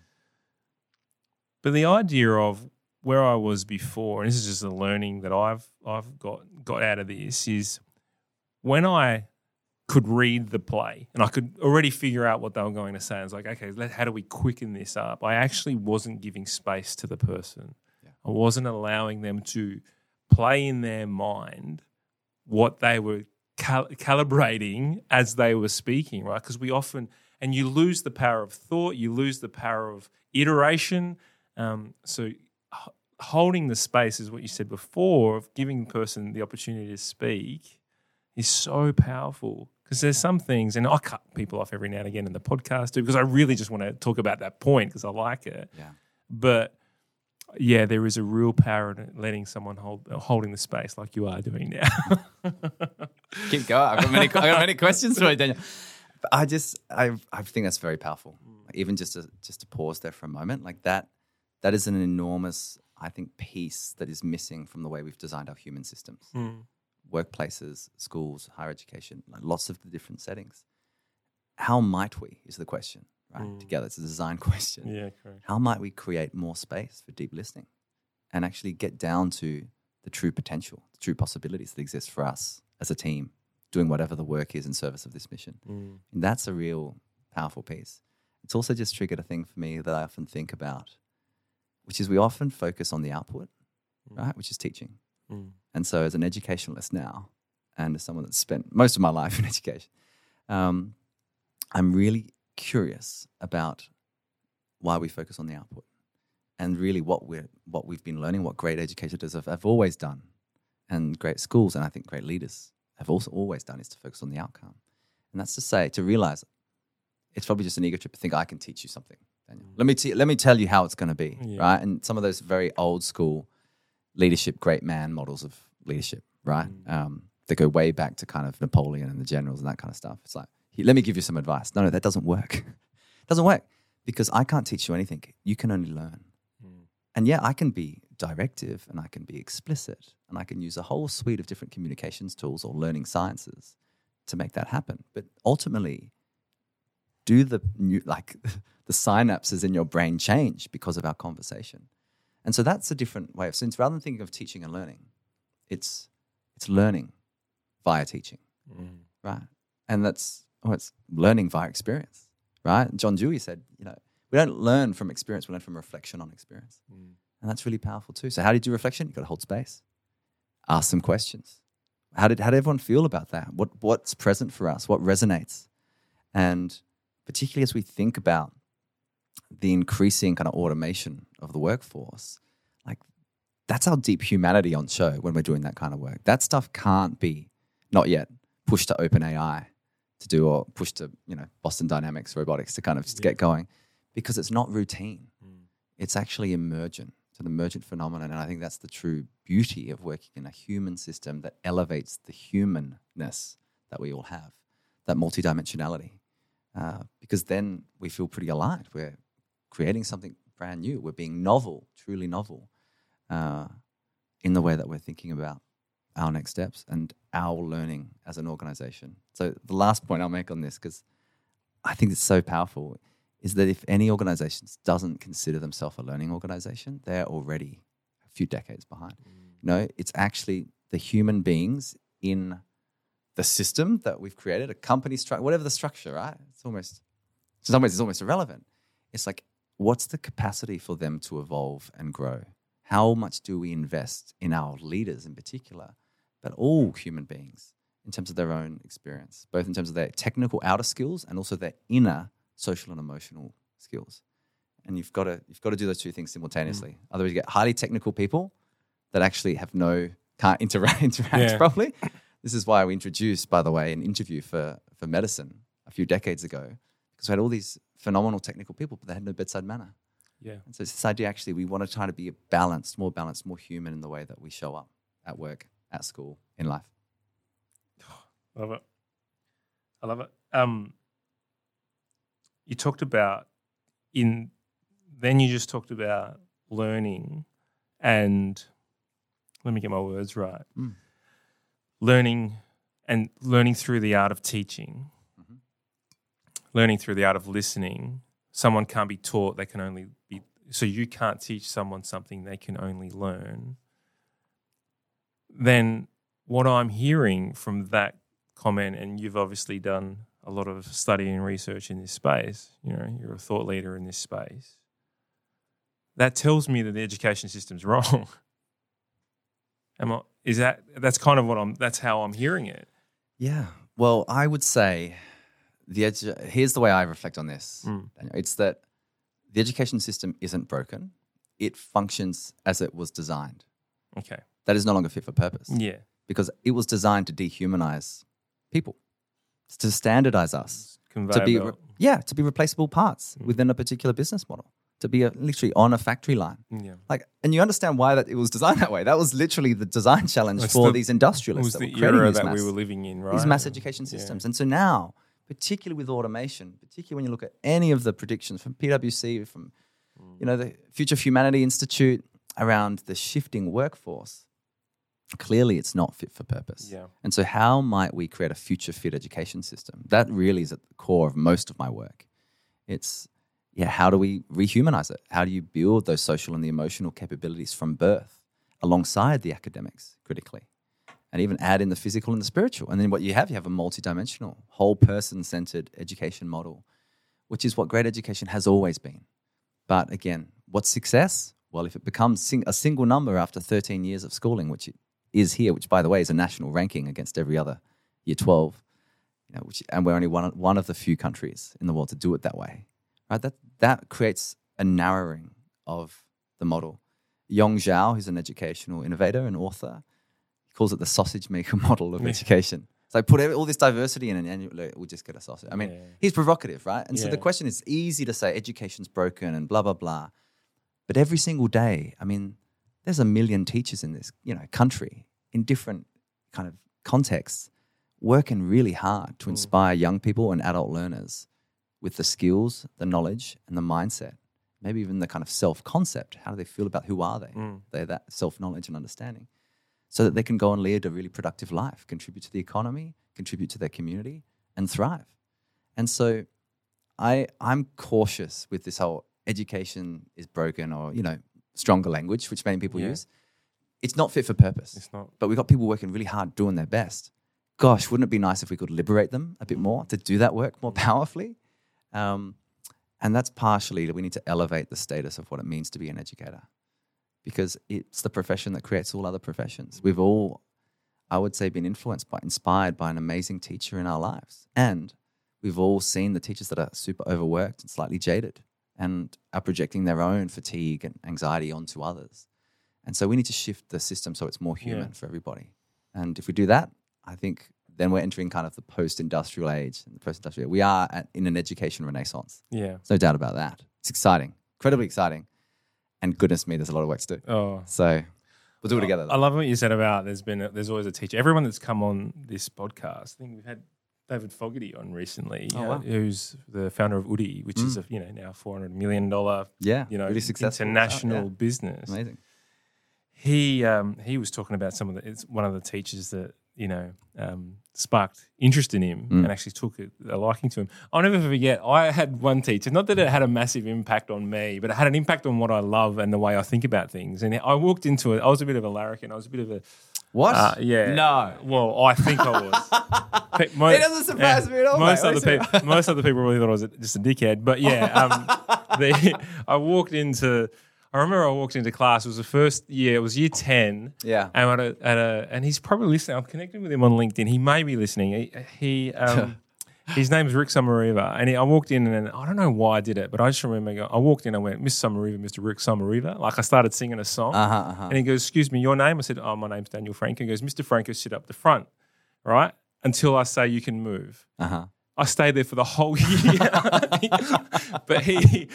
But the idea of where I was before, and this is just the learning that I've I've got got out of this, is when I could read the play and I could already figure out what they were going to say. I was like, okay, let, how do we quicken this up? I actually wasn't giving space to the person. Yeah. I wasn't allowing them to play in their mind what they were cal- calibrating as they were speaking, right? Because we often – and you lose the power of thought, you lose the power of iteration. Um, so h- holding the space is what you said before, of giving the person the opportunity to speak is so powerful. Because there's some things, and I cut people off every now and again in the podcast too, because I really just want to talk about that point because I like it. Yeah. But yeah, there is a real power in letting someone hold holding the space, like you are doing now. Keep going. I've got many, I've got many questions for you, Daniel. But I just, I, I think that's very powerful. Like even just to just to pause there for a moment, like that, that is an enormous, I think, piece that is missing from the way we've designed our human systems. Mm. Workplaces, schools, higher education, like lots of the different settings. How might we is the question, right? Mm. Together, it's a design question. Yeah, correct. How might we create more space for deep listening and actually get down to the true potential, the true possibilities that exist for us as a team doing whatever the work is in service of this mission? Mm. And that's a real powerful piece. It's also just triggered a thing for me that I often think about, which is we often focus on the output, mm. right, which is teaching. Mm. And so as an educationalist now and as someone that's spent most of my life in education, um, I'm really curious about why we focus on the output and really what we're what we've been learning, what great educators have, have always done, and great schools and I think great leaders have also always done, is to focus on the outcome. And that's to say, to realize it's probably just an ego trip to think I can teach you something, Daniel. Let me te- let me tell you how it's going to be, yeah. right? And some of those very old school leadership, great man models of leadership, right? Mm. Um, that go way back to kind of Napoleon and the generals and that kind of stuff. It's like, let me give you some advice. No, no, that doesn't work. It doesn't work because I can't teach you anything. You can only learn. Mm. And yeah, I can be directive and I can be explicit and I can use a whole suite of different communications tools or learning sciences to make that happen. But ultimately, do the new, like the synapses in your brain change because of our conversation? And so that's a different way of since rather than thinking of teaching and learning, it's it's learning via teaching, mm. right? And that's oh, it's learning via experience, right? And John Dewey said, you know, we don't learn from experience, we learn from reflection on experience, mm. and that's really powerful too. So how do you do reflection? You've got to hold space, ask some questions. How did how did everyone feel about that? What what's present for us? What resonates? And particularly as we think about the increasing kind of automation of the workforce, like that's our deep humanity on show when we're doing that kind of work. That stuff can't be, not yet, pushed to OpenAI to do or pushed to, you know, Boston Dynamics robotics to kind of just yeah. get going because it's not routine. Mm. It's actually emergent. It's an emergent phenomenon. And I think that's the true beauty of working in a human system that elevates the humanness that we all have, that multidimensionality, uh, because then we feel pretty aligned. We're creating something brand new. We're being novel, truly novel. uh, in the way that we're thinking about our next steps and our learning as an organization. So the last point I'll make on this, because I think it's so powerful, is that if any organization doesn't consider themselves a learning organization, they're already a few decades behind. Mm. No, it's actually the human beings in the system that we've created, a company structure, whatever the structure, right? It's almost, in some ways it's almost irrelevant. It's like, what's the capacity for them to evolve and grow? How much do we invest in our leaders in particular, but all human beings in terms of their own experience, both in terms of their technical outer skills and also their inner social and emotional skills. And you've got to you've got to do those two things simultaneously. Mm. Otherwise you get highly technical people that actually have no, can't interact, interact yeah. properly. This is why we introduced, by the way, an interview for, for medicine a few decades ago, because we had all these phenomenal technical people, but they had no bedside manner. Yeah. And so it's this idea, actually, we want to try to be a balanced, more balanced, more human in the way that we show up at work, at school, in life. Love it. I love it. Um, you talked about in, then you just talked about learning and, let me get my words right, mm. learning and learning through the art of teaching, mm-hmm. learning through the art of listening. Someone can't be taught, they can only be, so you can't teach someone something, they can only learn. Then what I'm hearing from that comment, and you've obviously done a lot of study and research in this space, you know, you're a thought leader in this space, that tells me that the education system's wrong. Am I, is that, that's kind of what I'm, that's how I'm hearing it. Yeah. Well, I would say the edu- here's the way I reflect on this. Mm. It's that the education system isn't broken. It functions as it was designed. Okay. That is no longer fit for purpose. Yeah. Because it was designed to dehumanize people, to standardize us, Conveyor to be re- yeah, to be replaceable parts mm. within a particular business model, to be a, literally on a factory line. Yeah. Like, and you understand why that it was designed that way. That was literally the design challenge it's for the, these industrialists. It was that the were era these that mass, we were living in, right? These mass education systems. Yeah. And so now, particularly with automation, particularly when you look at any of the predictions from P W C, from mm. you know the Future of Humanity Institute around the shifting workforce, clearly it's not fit for purpose. Yeah. And so how might we create a future-fit education system? That really is at the core of most of my work. It's, yeah, how do we rehumanize it? How do you build those social and the emotional capabilities from birth alongside the academics critically, and even add in the physical and the spiritual? And then what you have, you have a multidimensional, whole person-centered education model, which is what great education has always been. But again, what's success? Well, if it becomes sing- a single number after thirteen years of schooling, which it is here, which by the way is a national ranking against every other year twelve, you know, which, and we're only one one of the few countries in the world to do it that way, right? That that creates a narrowing of the model. Yong Zhao, who's an educational innovator and author, calls it the sausage maker model of yeah. education. It's like, put all this diversity in, and we'll just get a sausage. I mean, yeah. he's provocative, right? And yeah. so the question is easy to say education's broken and blah blah blah, but every single day, I mean, there's a million teachers in this, you know, country in different kind of contexts working really hard to inspire mm. young people and adult learners with the skills, the knowledge and the mindset, maybe even the kind of self-concept. How do they feel about who are they? Mm. They're that self-knowledge and understanding so that they can go and lead a really productive life, contribute to the economy, contribute to their community and thrive. And so I, I'm cautious with this whole education is broken or, you know, stronger language, which many people yeah. use. It's not fit for purpose. It's not. But we've got people working really hard, doing their best. Gosh, wouldn't it be nice if we could liberate them a bit more to do that work more powerfully? Um, and that's partially that we need to elevate the status of what it means to be an educator, because it's the profession that creates all other professions. We've all, I would say, been influenced by, inspired by an amazing teacher in our lives. And we've all seen the teachers that are super overworked and slightly jaded, and are projecting their own fatigue and anxiety onto others. And so we need to shift the system so it's more human yeah. for everybody. And if we do that, I think then we're entering kind of the post-industrial age. And the post-industrial, we are at, in an education renaissance. Yeah, there's no doubt about that. It's exciting, incredibly exciting. And goodness me, there's a lot of work to do. Oh, so we'll do it together. I love what you said about there's been a, there's always a teacher. Everyone that's come on this podcast, I think we've had David Fogarty on recently, oh, wow. who's the founder of Udi, which mm. is a, you know, now four hundred million dollars yeah, you know, really international oh, yeah. business. Amazing. he um, he was talking about some of the, it's one of the teachers that, you know, um, sparked interest in him mm. and actually took a liking to him. I'll never forget, I had one teacher, not that it had a massive impact on me, but it had an impact on what I love and the way I think about things. And I walked into it, I was a bit of a larrikin, I was a bit of a... What? Uh, yeah. No. Well, I think I was. Most, it doesn't surprise uh, me at all. Most other, people, most other people really thought I was just a dickhead. But yeah, um, the, I walked into... I remember I walked into class. It was the first year. It was year ten. Yeah. And at a, at a, and he's probably listening. I'm connected with him on LinkedIn. He may be listening. He, he um, his name's Rick Samariva. And he, I walked in, and I don't know why I did it, but I just remember going, I walked in. I went, Miss Samariva, Mister Rick Samariva. Like I started singing a song. Uh-huh, uh-huh. And he goes, "Excuse me, your name?" I said, "Oh, my name's Daniel Franco." He goes, "Mister Franco, sit up the front, right? Until I say you can move." Uh huh. I stayed there for the whole year. But he.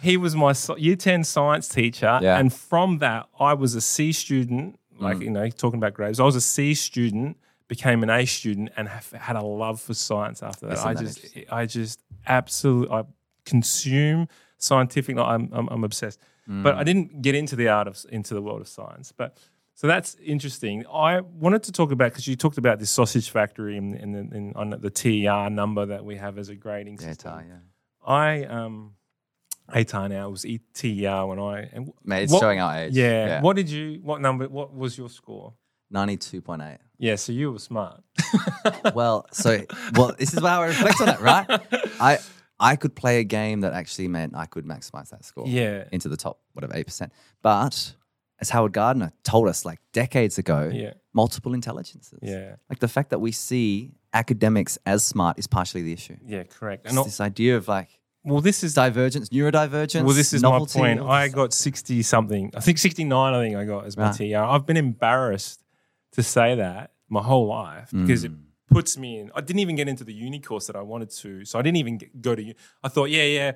He was my year ten science teacher, yeah. and from that, I was a C student, like, mm. you know, talking about grades. I was a C student, became an A student, and have, had a love for science after that. Isn't I that just, I just absolutely, I consume scientific, like, I'm, I'm, I'm obsessed. Mm. But I didn't get into the art of, into the world of science. But so that's interesting. I wanted to talk about, because you talked about this sausage factory and in, in, in, on the T E R number that we have as a grading system. A T A R, yeah. I, um, A T A R now, it was E T R when I... And Mate, it's what, showing our age. Yeah. yeah. What did you... What number... What was your score? ninety-two point eight. Yeah, so you were smart. well, so... Well, this is how I reflect on it, right? I I could play a game that actually meant I could maximize that score. Yeah. Into the top, whatever, eight percent. But as Howard Gardner told us, like, decades ago, yeah. multiple intelligences. Yeah. Like, the fact that we see academics as smart is partially the issue. Yeah, correct. It's and this idea of, like... Well, this is divergence, neurodivergence. Well, this is novelty, my point. I got sixty something. I think sixty-nine. I think I got as my right. T E R. I've been embarrassed to say that my whole life because mm. it puts me in. I didn't even get into the uni course that I wanted to, so I didn't even get, go to. I thought, yeah, yeah,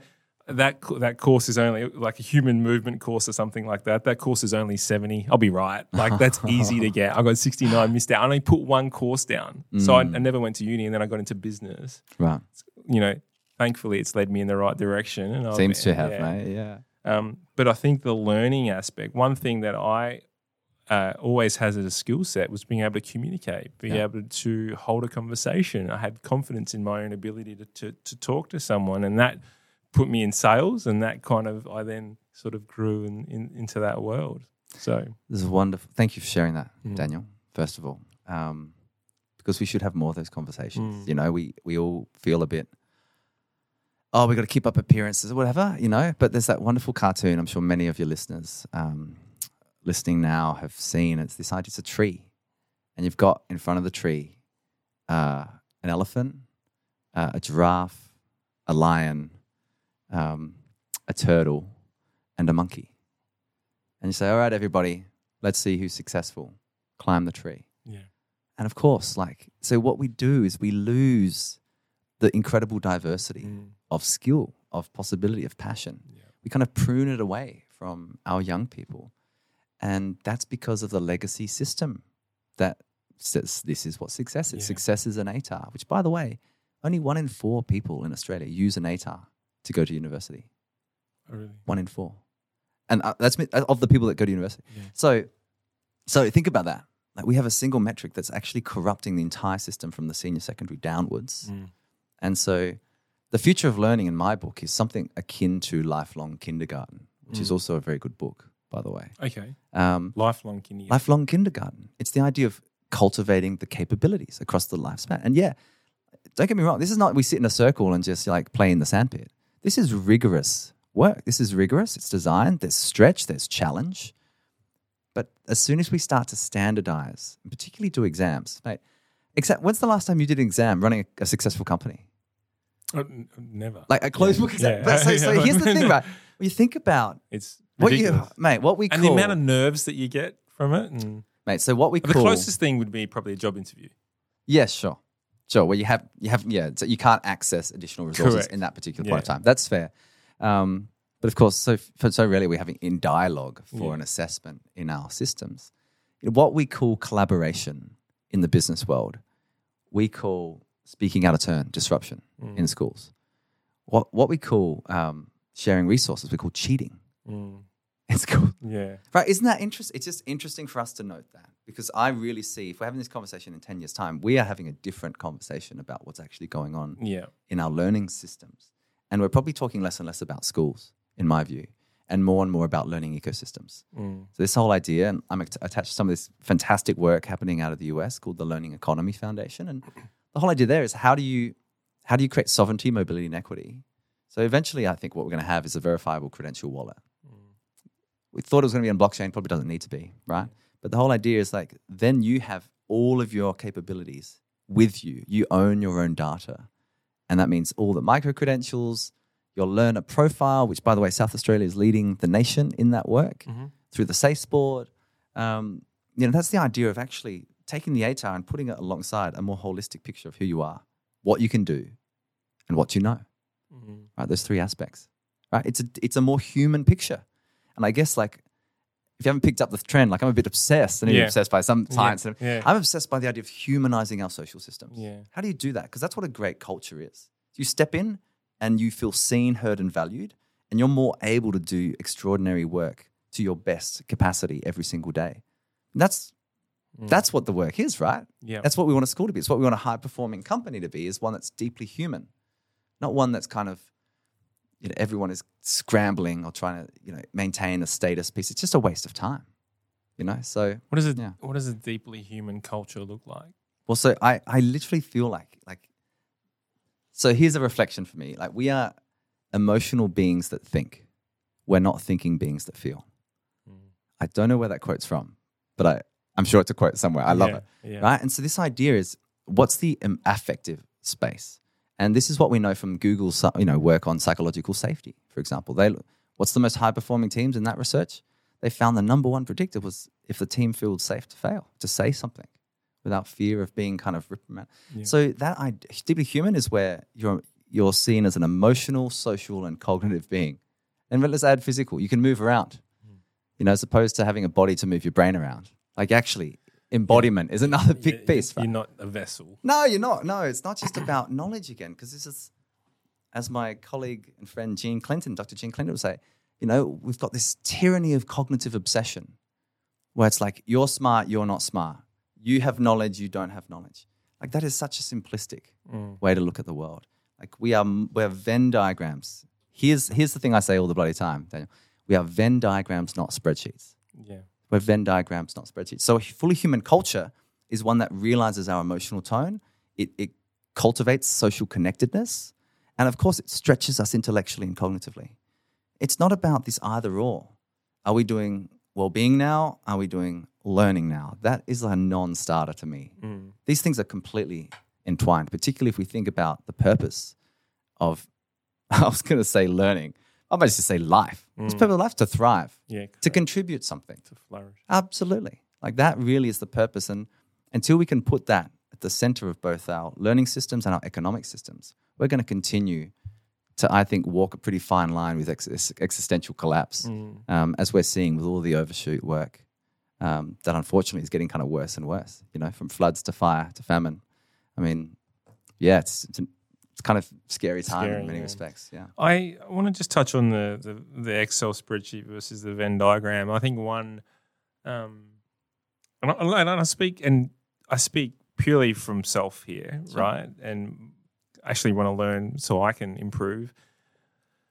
that that course is only like a human movement course or something like that. That course is only seventy. I'll be right. Like that's easy to get. I got sixty-nine. Missed out. I only put one course down, mm. so I, I never went to uni, and then I got into business. Right. You know. Thankfully, it's led me in the right direction. And Seems I've, to have, yeah. mate, yeah. Um, but I think the learning aspect, one thing that I uh, always has as a skill set was being able to communicate, being yeah. able to hold a conversation. I had confidence in my own ability to, to to talk to someone, and that put me in sales, and that kind of I then sort of grew in, in, into that world. So this is wonderful. Thank you for sharing that, mm. Daniel, first of all, um, because we should have more of those conversations. Mm. You know, we we all feel a bit... oh, we've got to keep up appearances or whatever, you know. But there's that wonderful cartoon I'm sure many of your listeners um, listening now have seen. It's this idea, it's a tree. And you've got in front of the tree uh, an elephant, uh, a giraffe, a lion, um, a turtle, and a monkey. And you say, all right, everybody, let's see who's successful. Climb the tree. Yeah. And of course, like, so what we do is we lose the incredible diversity mm. of skill, of possibility, of passion. Yeah. We kind of prune it away from our young people. And that's because of the legacy system that says this is what success is. Yeah. Success is an A T A R, which, by the way, only one in four people in Australia use an A T A R to go to university. Oh, really? One in four. And uh, that's of the people that go to university. Yeah. So, so think about that. Like, we have a single metric that's actually corrupting the entire system from the senior secondary downwards. Mm. And so the future of learning in my book is something akin to Lifelong Kindergarten, which mm. is also a very good book, by the way. Okay. Um, Lifelong Kindergarten. Lifelong Kindergarten. It's the idea of cultivating the capabilities across the lifespan. And yeah, don't get me wrong. This is not we sit in a circle and just like play in the sandpit. This is rigorous work. This is rigorous. It's designed. There's stretch. There's challenge. But as soon as we start to standardize, and particularly do exams, mate, except when's the last time you did an exam running a, a successful company? Uh, never. Like a closed yeah. book exam. Yeah. But so, so here's the thing, right? When you think about it's what ridiculous. you, mate, what we and call. And the amount of nerves that you get from it. And mate, so what we call. The closest thing would be probably a job interview. Yeah, sure. Sure. Well, you have, you have, yeah, so you can't access additional resources Correct. in that particular yeah. point of time. That's fair. Um, but of course, so so rarely we're having in dialogue for yeah. an assessment in our systems. What we call collaboration in the business world, we call speaking out of turn, disruption mm. in schools. What what we call um, sharing resources, we call cheating. Mm. It's cool. Yeah. Right. Isn't that interesting? It's just interesting for us to note that, because I really see, if we're having this conversation in ten years' time, we are having a different conversation about what's actually going on yeah. in our learning systems. And we're probably talking less and less about schools, in my view, and more and more about learning ecosystems. Mm. So this whole idea, and I'm attached to some of this fantastic work happening out of the U S called the Learning Economy Foundation. And the whole idea there is how do you how do you create sovereignty, mobility, and equity? So eventually I think what we're going to have is a verifiable credential wallet. Mm. We thought it was going to be on blockchain, probably doesn't need to be, right? But the whole idea is like then you have all of your capabilities with you. You own your own data. And that means all the micro-credentials, your learner profile, which, by the way, South Australia is leading the nation in that work mm-hmm. through the SAFE board. Um, you know, that's the idea of actually taking the A T A R and putting it alongside a more holistic picture of who you are, what you can do, and what you know. Mm-hmm. Right, those three aspects. Right, it's a it's a more human picture. And I guess like if you haven't picked up the trend, like I'm a bit obsessed, and yeah. you're obsessed by some science. Yeah. Yeah. I'm obsessed by the idea of humanizing our social systems. Yeah. How do you do that? Because that's what a great culture is. You step in. And you feel seen, heard, and valued, and you're more able to do extraordinary work to your best capacity every single day. And that's mm. that's what the work is, right? Yeah. That's what we want a school to be. It's what we want a high-performing company to be, is one that's deeply human, not one that's kind of, you know, everyone is scrambling or trying to, you know, maintain a status piece. It's just a waste of time, you know? So what is it, yeah. what does a deeply human culture look like? Well, so I, I literally feel like like So here's a reflection for me. Like we are emotional beings that think. We're not thinking beings that feel. Mm. I don't know where that quote's from, but I, I'm sure it's a quote somewhere. I love yeah, it. Yeah. Right? And so this idea is what's the um, affective space? And this is what we know from Google's you know, work on psychological safety, for example. They What's the most high-performing teams in that research? They found the number one predictor was if the team feels safe to fail, to say something. Without fear of being kind of reprimanded. Yeah. So that idea, deeply human is where you're you're seen as an emotional, social, and cognitive being. And let's add physical. You can move around, mm. you know, as opposed to having a body to move your brain around. Like actually, embodiment yeah. is another big yeah, piece. Right? You're not a vessel. No, you're not. No, it's not just about knowledge again. Because this is, as my colleague and friend Jean Clinton, Doctor Jean Clinton would say, you know, we've got this tyranny of cognitive obsession where it's like, you're smart, you're not smart. You have knowledge, you don't have knowledge. Like that is such a simplistic mm. way to look at the world. Like we are we're Venn diagrams. Here's here's the thing I say all the bloody time, Daniel. We are Venn diagrams, not spreadsheets. Yeah. We're Venn diagrams, not spreadsheets. So a fully human culture is one that realizes our emotional tone. It it cultivates social connectedness. And of course, it stretches us intellectually and cognitively. It's not about this either or. Are we doing well-being now? Are we doing learning now? That is a non-starter to me. Mm. These things are completely entwined, particularly if we think about the purpose of, I was going to say learning. I might just say life. Mm. It's purpose of life to thrive, yeah, correct. To contribute something. To flourish. Absolutely. Like that really is the purpose. And until we can put that at the center of both our learning systems and our economic systems, we're going to continue to, I think, walk a pretty fine line with ex- existential collapse, mm. um, as we're seeing with all the overshoot work. Um, that unfortunately is getting kind of worse and worse, you know, from floods to fire to famine. I mean, yeah, it's it's, an, it's kind of scary time scary, in many yeah. respects. Yeah, I want to just touch on the, the the Excel spreadsheet versus the Venn diagram. I think one, um, and I, and I speak and I speak purely from self here, sure. right? And actually want to learn so I can improve.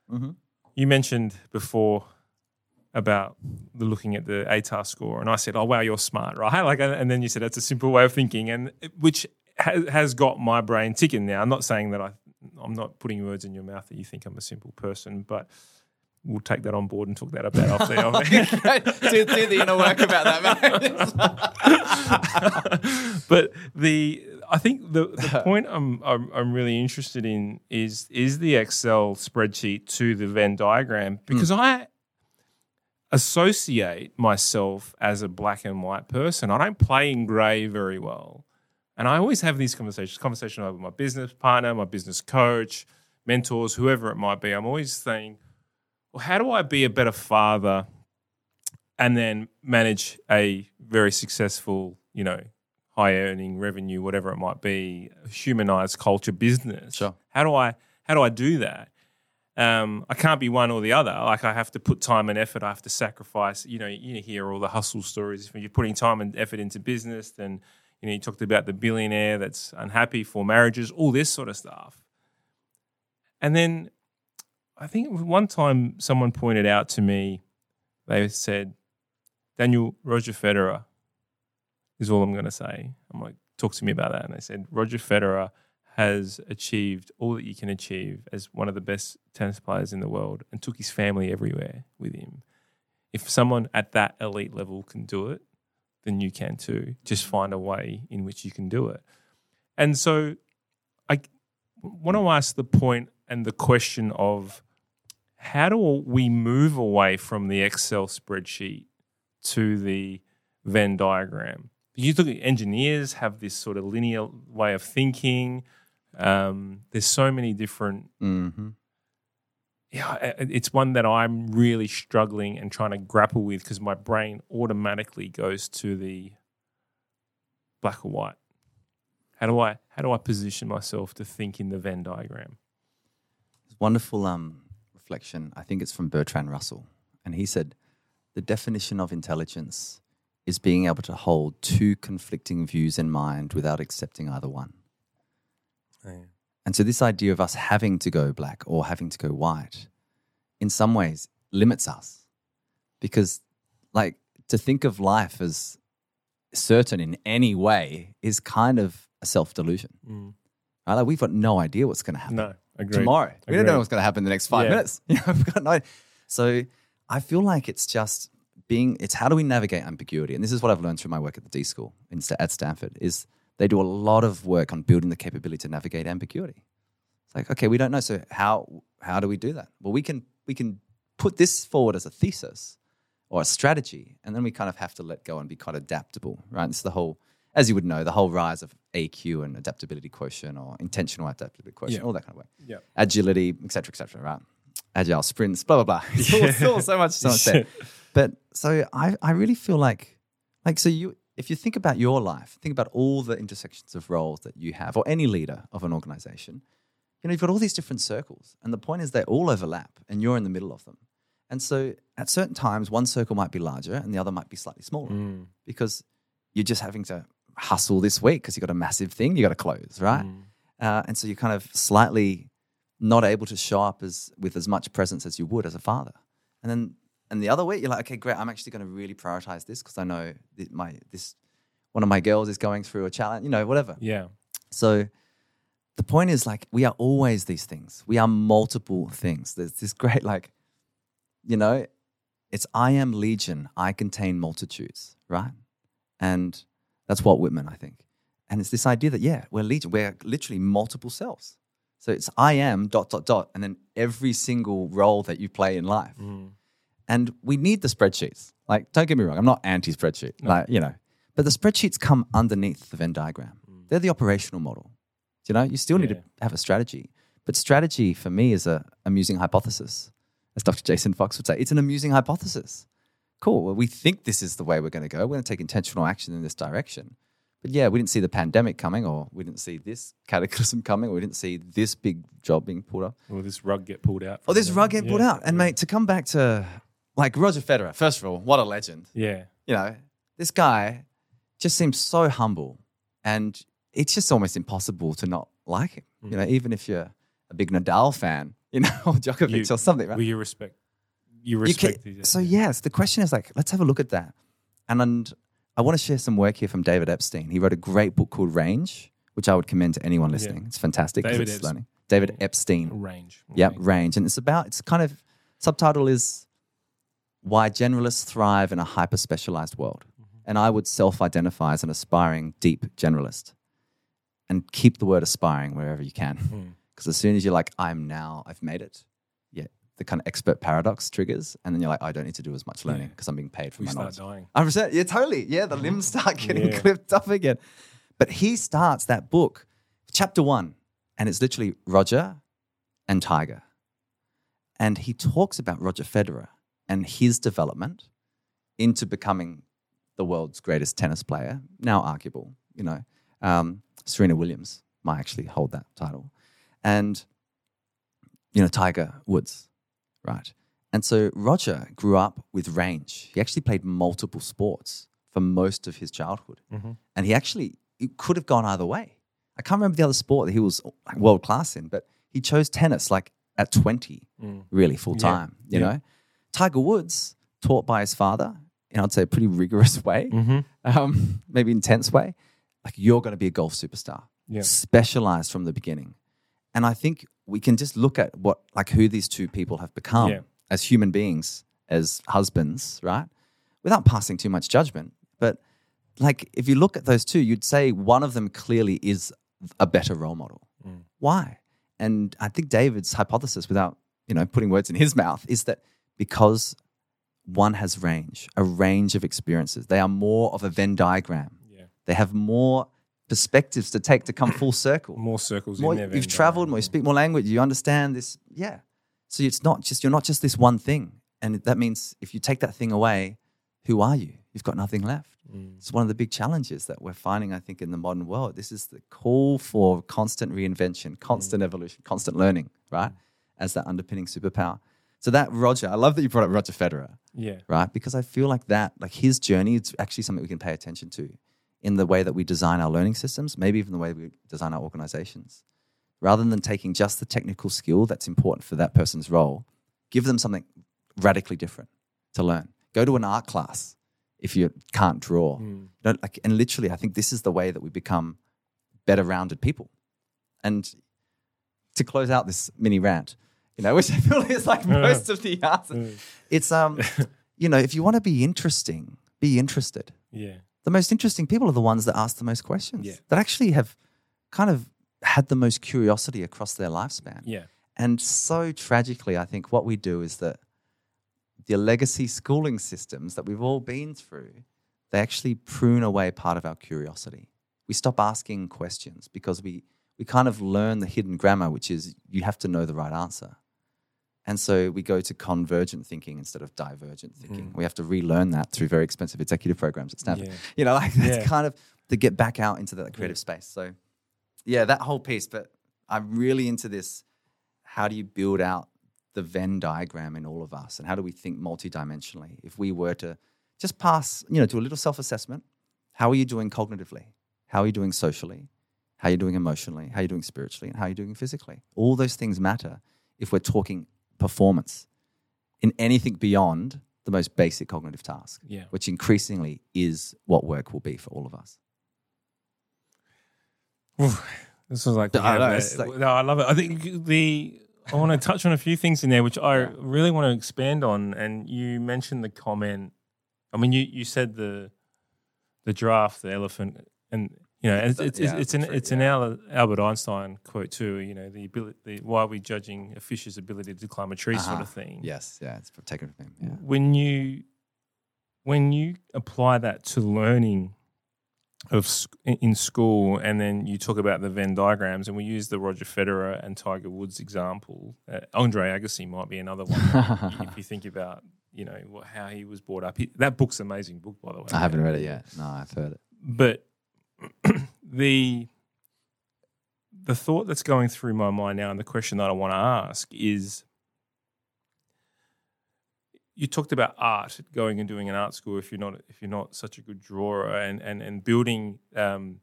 Mm-hmm. You mentioned before about the looking at the A T A R score, and I said, "Oh wow, you're smart, right?" Like, and then you said that's a simple way of thinking, and which has, has got my brain ticking now. I'm not saying that I, I'm not putting words in your mouth that you think I'm a simple person, but we'll take that on board and talk that about after. do, do the inner work about that, mate. But the I think the, the point I'm, I'm I'm really interested in is is the Excel spreadsheet to the Venn diagram, because mm. I. associate myself as a black and white person. I don't play in grey very well. And I always have these conversations, conversation over my business partner, my business coach, mentors, whoever it might be. I'm always saying, well, how do I be a better father and then manage a very successful, you know, high earning revenue, whatever it might be, humanized culture business? Sure. How do I, how do I do that? Um, I can't be one or the other. Like, I have to put time and effort. I have to sacrifice. You know, you hear all the hustle stories. If you're putting time and effort into business, then, you know, you talked about the billionaire that's unhappy, for marriages, all this sort of stuff. And then I think one time someone pointed out to me, they said, Daniel, Roger Federer is all I'm going to say. I'm like, talk to me about that. And they said, Roger Federer has achieved all that you can achieve as one of the best tennis players in the world and took his family everywhere with him. If someone at that elite level can do it, then you can too. Just find a way in which you can do it. And so I want to ask the point and the question of how do we move away from the Excel spreadsheet to the Venn diagram? You look at engineers have this sort of linear way of thinking. Um, there's so many different mm-hmm. – yeah, it's one that I'm really struggling and trying to grapple with because my brain automatically goes to the black or white. How do I how do I position myself to think in the Venn diagram? It's a wonderful um, reflection. I think it's from Bertrand Russell, and he said the definition of intelligence is being able to hold two conflicting views in mind without accepting either one. Oh, yeah. And so this idea of us having to go black or having to go white in some ways limits us, because like to think of life as certain in any way is kind of a self-delusion. Mm. Right? Like we've got no idea what's going to happen no, agreed. tomorrow. Agreed. We don't know what's going to happen in the next five yeah. minutes. You know, we've got no, so I feel like it's just Being, it's how do we navigate ambiguity? And this is what I've learned through my work at the D School in, at Stanford, is they do a lot of work on building the capability to navigate ambiguity. It's like, okay, we don't know, so how how do we do that? Well, we can we can put this forward as a thesis or a strategy, and then we kind of have to let go and be quite adaptable, right? It's the whole, as you would know, the whole rise of A Q and adaptability quotient or intentional adaptability quotient, yeah. all that kind of way. Yeah. Agility, et cetera, et cetera, right? Agile sprints, blah, blah, blah. It's all, it's all so much, so much there. But so I, I really feel like, like, so you, if you think about your life, think about all the intersections of roles that you have or any leader of an organization, you know, you've got all these different circles, and the point is they all overlap and you're in the middle of them. And so at certain times, one circle might be larger and the other might be slightly smaller mm. because you're just having to hustle this week because you've got a massive thing you got to close, right? Mm. Uh, and so you're kind of slightly not able to show up as with as much presence as you would as a father. And then, And the other way, you're like, okay, great, I'm actually going to really prioritize this because I know that my this one of my girls is going through a challenge, you know, whatever. Yeah. So the point is, like, we are always these things. We are multiple things. There's this great, like, you know, it's I am legion, I contain multitudes, right? And that's Walt Whitman, I think. And it's this idea that, yeah, we're legion. We're literally multiple selves. So it's I am dot, dot, dot, and then every single role that you play in life. Mm. And we need the spreadsheets. Like, don't get me wrong, I'm not anti-spreadsheet, no. like, you know. But the spreadsheets come underneath the Venn diagram. Mm. They're the operational model. You know, you still yeah. need to have a strategy. But strategy for me is an amusing hypothesis. As Doctor Jason Fox would say, it's an amusing hypothesis. Cool, well, we think this is the way we're going to go. We're going to take intentional action in this direction. But yeah, we didn't see the pandemic coming, or we didn't see this cataclysm coming, or we didn't see this big job being pulled up. Or this rug get pulled out. Or this them. rug get yeah. pulled out. And yeah. mate, to come back to... Like Roger Federer, first of all, what a legend. Yeah. You know, this guy just seems so humble, and it's just almost impossible to not like him. Mm. You know, even if you're a big Nadal fan, you know, or Djokovic you, or something, right? Well, you respect, you respect you can, these. So, yeah. yes, the question is like, let's have a look at that. And, and I want to share some work here from David Epstein. He wrote a great book called Range, which I would commend to anyone listening. Yeah. It's fantastic. David, it's Epstein. Learning. David Epstein. Range. Yeah, Range. Range. And it's about, it's kind of, subtitle is, Why Generalists Thrive in a Hyper-Specialized World. Mm-hmm. And I would self-identify as an aspiring deep generalist, and keep the word aspiring wherever you can. Because mm. as soon as you're like, I'm now, I've made it, yeah, the kind of expert paradox triggers, and then you're like, I don't need to do as much learning because yeah. I'm being paid for we my knowledge. We start dying. one hundred percent, yeah, totally. Yeah, the mm. limbs start getting yeah. clipped up again. But he starts that book, chapter one, and it's literally Roger and Tiger. And he talks about Roger Federer and his development into becoming the world's greatest tennis player, now arguable, you know. Um, Serena Williams might actually hold that title. And you know, Tiger Woods, right? And so Roger grew up with range. He actually played multiple sports for most of his childhood. Mm-hmm. And he actually it could have gone either way. I can't remember the other sport that he was world class in, but he chose tennis like at twenty, mm. really full time, yeah. you yeah. know. Tiger Woods, taught by his father in I'd say a pretty rigorous way, mm-hmm. um, maybe intense way, like you're going to be a golf superstar, yeah. specialized from the beginning. And I think we can just look at what like who these two people have become yeah. as human beings, as husbands, right? Without passing too much judgment. But like if you look at those two, you'd say one of them clearly is a better role model. Mm. Why? And I think David's hypothesis, without you know putting words in his mouth, is that because one has range, a range of experiences, they are more of a Venn diagram. Yeah. They have more perspectives to take to come full circle. More circles more, in there. You've traveled more, you speak more language, you understand this. Yeah. So it's not just you're not just this one thing. And that means if you take that thing away, who are you? You've got nothing left. Mm. It's one of the big challenges that we're finding, I think, in the modern world. This is the call for constant reinvention, constant mm. evolution, constant learning, right? Mm. As that underpinning superpower. So that Roger, I love that you brought up Roger Federer, yeah, right? Because I feel like that, like his journey, it's actually something we can pay attention to in the way that we design our learning systems, maybe even the way we design our organizations. Rather than taking just the technical skill that's important for that person's role, give them something radically different to learn. Go to an art class. If you can't draw. Mm. Don't, like, and literally, I think this is the way that we become better rounded people. And to close out this mini rant, you know, which I feel is like most of the answer, it's, um, you know, if you want to be interesting, be interested. Yeah. The most interesting people are the ones that ask the most questions, yeah. that actually have kind of had the most curiosity across their lifespan. Yeah. And so tragically, I think what we do is that the legacy schooling systems that we've all been through, they actually prune away part of our curiosity. We stop asking questions because we we kind of learn the hidden grammar, which is you have to know the right answer. And so we go to convergent thinking instead of divergent thinking. Mm. We have to relearn that through very expensive executive programs at Stanford. Yeah. You know, like that's yeah. kind of to get back out into that creative yeah. space. So yeah, that whole piece. But I'm really into this. How do you build out the Venn diagram in all of us, and how do we think multidimensionally? If we were to just pass, you know, do a little self-assessment, how are you doing cognitively? How are you doing socially? How are you doing emotionally? How are you doing spiritually? And how are you doing physically? All those things matter if we're talking performance in anything beyond the most basic cognitive task, yeah. which increasingly is what work will be for all of us. This was like, I know, it's like, no, I love it. I think the... I want to touch on a few things in there, which I really want to expand on. And you mentioned the comment. I mean, you, you said the the giraffe, the elephant, and you know, and it's it's, yeah, it's, it's an true, it's yeah. an Albert Einstein quote too. You know, the ability, the, why are we judging a fish's ability to climb a tree, uh-huh. sort of thing. Yes, yeah, it's taken from him. Yeah. When you when you apply that to learning of in school, and then you talk about the Venn diagrams, and we use the Roger Federer and Tiger Woods example. Uh, Andre Agassi might be another one. If you think about, you know, what, how he was brought up. He, that book's an amazing book, by the way. I haven't yeah. read it yet. No, I've heard it. But the the thought that's going through my mind now, and the question that I want to ask is, you talked about art, going and doing an art school if you're not if you're not such a good drawer, and and and building um,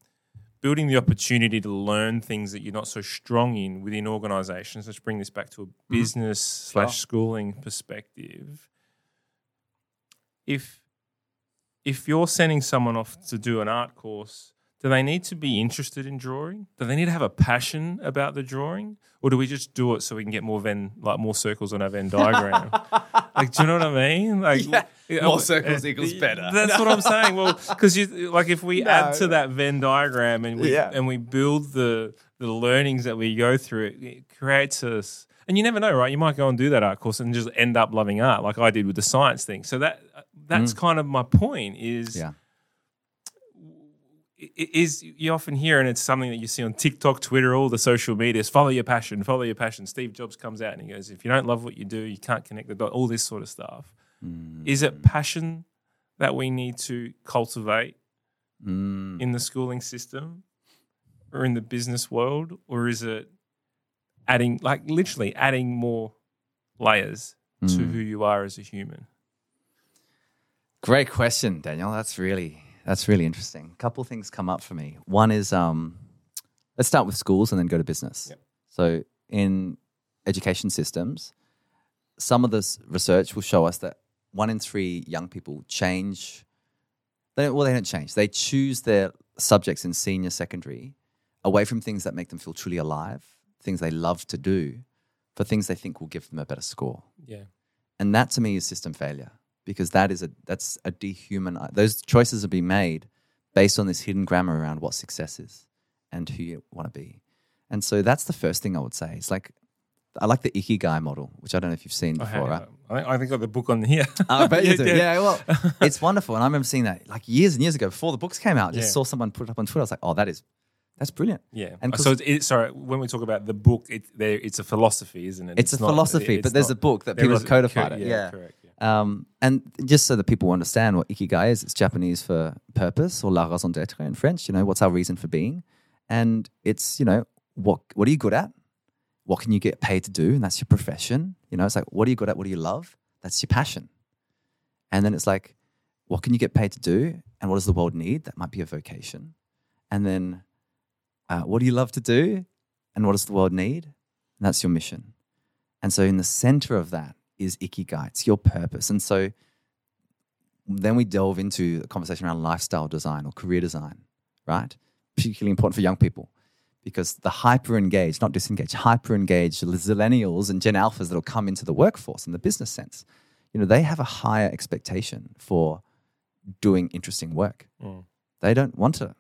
building the opportunity to learn things that you're not so strong in within organisations. Let's bring this back to a business mm. slash schooling perspective. If if you're sending someone off to do an art course, do they need to be interested in drawing? Do they need to have a passion about the drawing, or do we just do it so we can get more Venn, like more circles on our Venn diagram? Like, do you know what I mean? Like, yeah. you know, more circles uh, equals better. That's what I'm saying. Well, because you like if we no, add to no. that Venn diagram and we yeah. and we build the the learnings that we go through, it, it creates us. And you never know, right? You might go and do that art course and just end up loving art, like I did with the science thing. So that that's mm. kind of my point. Is. Yeah. It is you often hear, and it's something that you see on TikTok, Twitter, all the social medias, follow your passion, follow your passion. Steve Jobs comes out and he goes, if you don't love what you do, you can't connect the dots, all this sort of stuff. Mm. Is it passion that we need to cultivate mm. in the schooling system or in the business world, or is it adding, like literally adding more layers mm. to who you are as a human? Great question, Daniel. That's really that's really interesting. A couple of things come up for me. One is um, let's start with schools and then go to business. Yep. So in education systems, some of this research will show us that one in three young people change. They don't, well, they don't change. They choose their subjects in senior secondary away from things that make them feel truly alive, things they love to do, for things they think will give them a better score. Yeah, and that to me is system failure. Because that is a that's a dehuman. Those choices are being made based on this hidden grammar around what success is and who you want to be. And so that's the first thing I would say. It's like, I like the Ikigai model, which I don't know if you've seen before. I, right? I, I think I got the book on here. I bet you do. Yeah, yeah well, it's wonderful. And I remember seeing that like years and years ago before the books came out. I just yeah. saw someone put it up on Twitter. I was like, oh, that is, that's brilliant. Yeah. And so, it's, it, sorry, when we talk about the book, it, there, it's a philosophy, isn't it? It's, it's a not, philosophy, it's but there's not, a book that people have codified it. Yeah, yeah. correct. Um, and just so that people understand what Ikigai is, it's Japanese for purpose, or la raison d'être in French, you know, what's our reason for being? And it's, you know, what what are you good at? What can you get paid to do? And that's your profession. You know, it's like, what are you good at? What do you love? That's your passion. And then it's like, what can you get paid to do? And what does the world need? That might be a vocation. And then uh, what do you love to do? And what does the world need? And that's your mission. And so in the center of that is Ikigai. It's your purpose. And so then we delve into the conversation around lifestyle design or career design, right? Particularly important for young people because the hyper-engaged, not disengaged, hyper-engaged Zillennials and Gen Alphas that will come into the workforce in the business sense, you know, they have a higher expectation for doing interesting work. Mm. They don't want to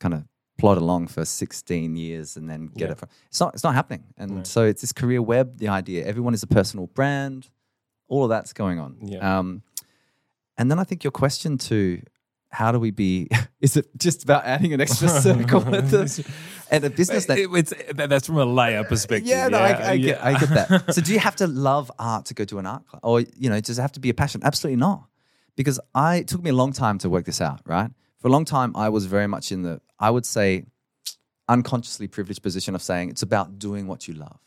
kind of plod along for sixteen years and then get yeah. it from, it's not it's not happening. And right. so it's this career web, the idea, everyone is a personal brand, all of that's going on. Yeah. Um, and then I think your question to how do we be, is it just about adding an extra circle at, the, at a business? That, it, it's, that's from a layer perspective. Yeah, no, yeah. I, I, yeah. Get, I get that. So do you have to love art to go to an art class? Or, you know, does it have to be a passion? Absolutely not. Because I it took me a long time to work this out, right? For a long time, I was very much in the, I would say, unconsciously privileged position of saying it's about doing what you love.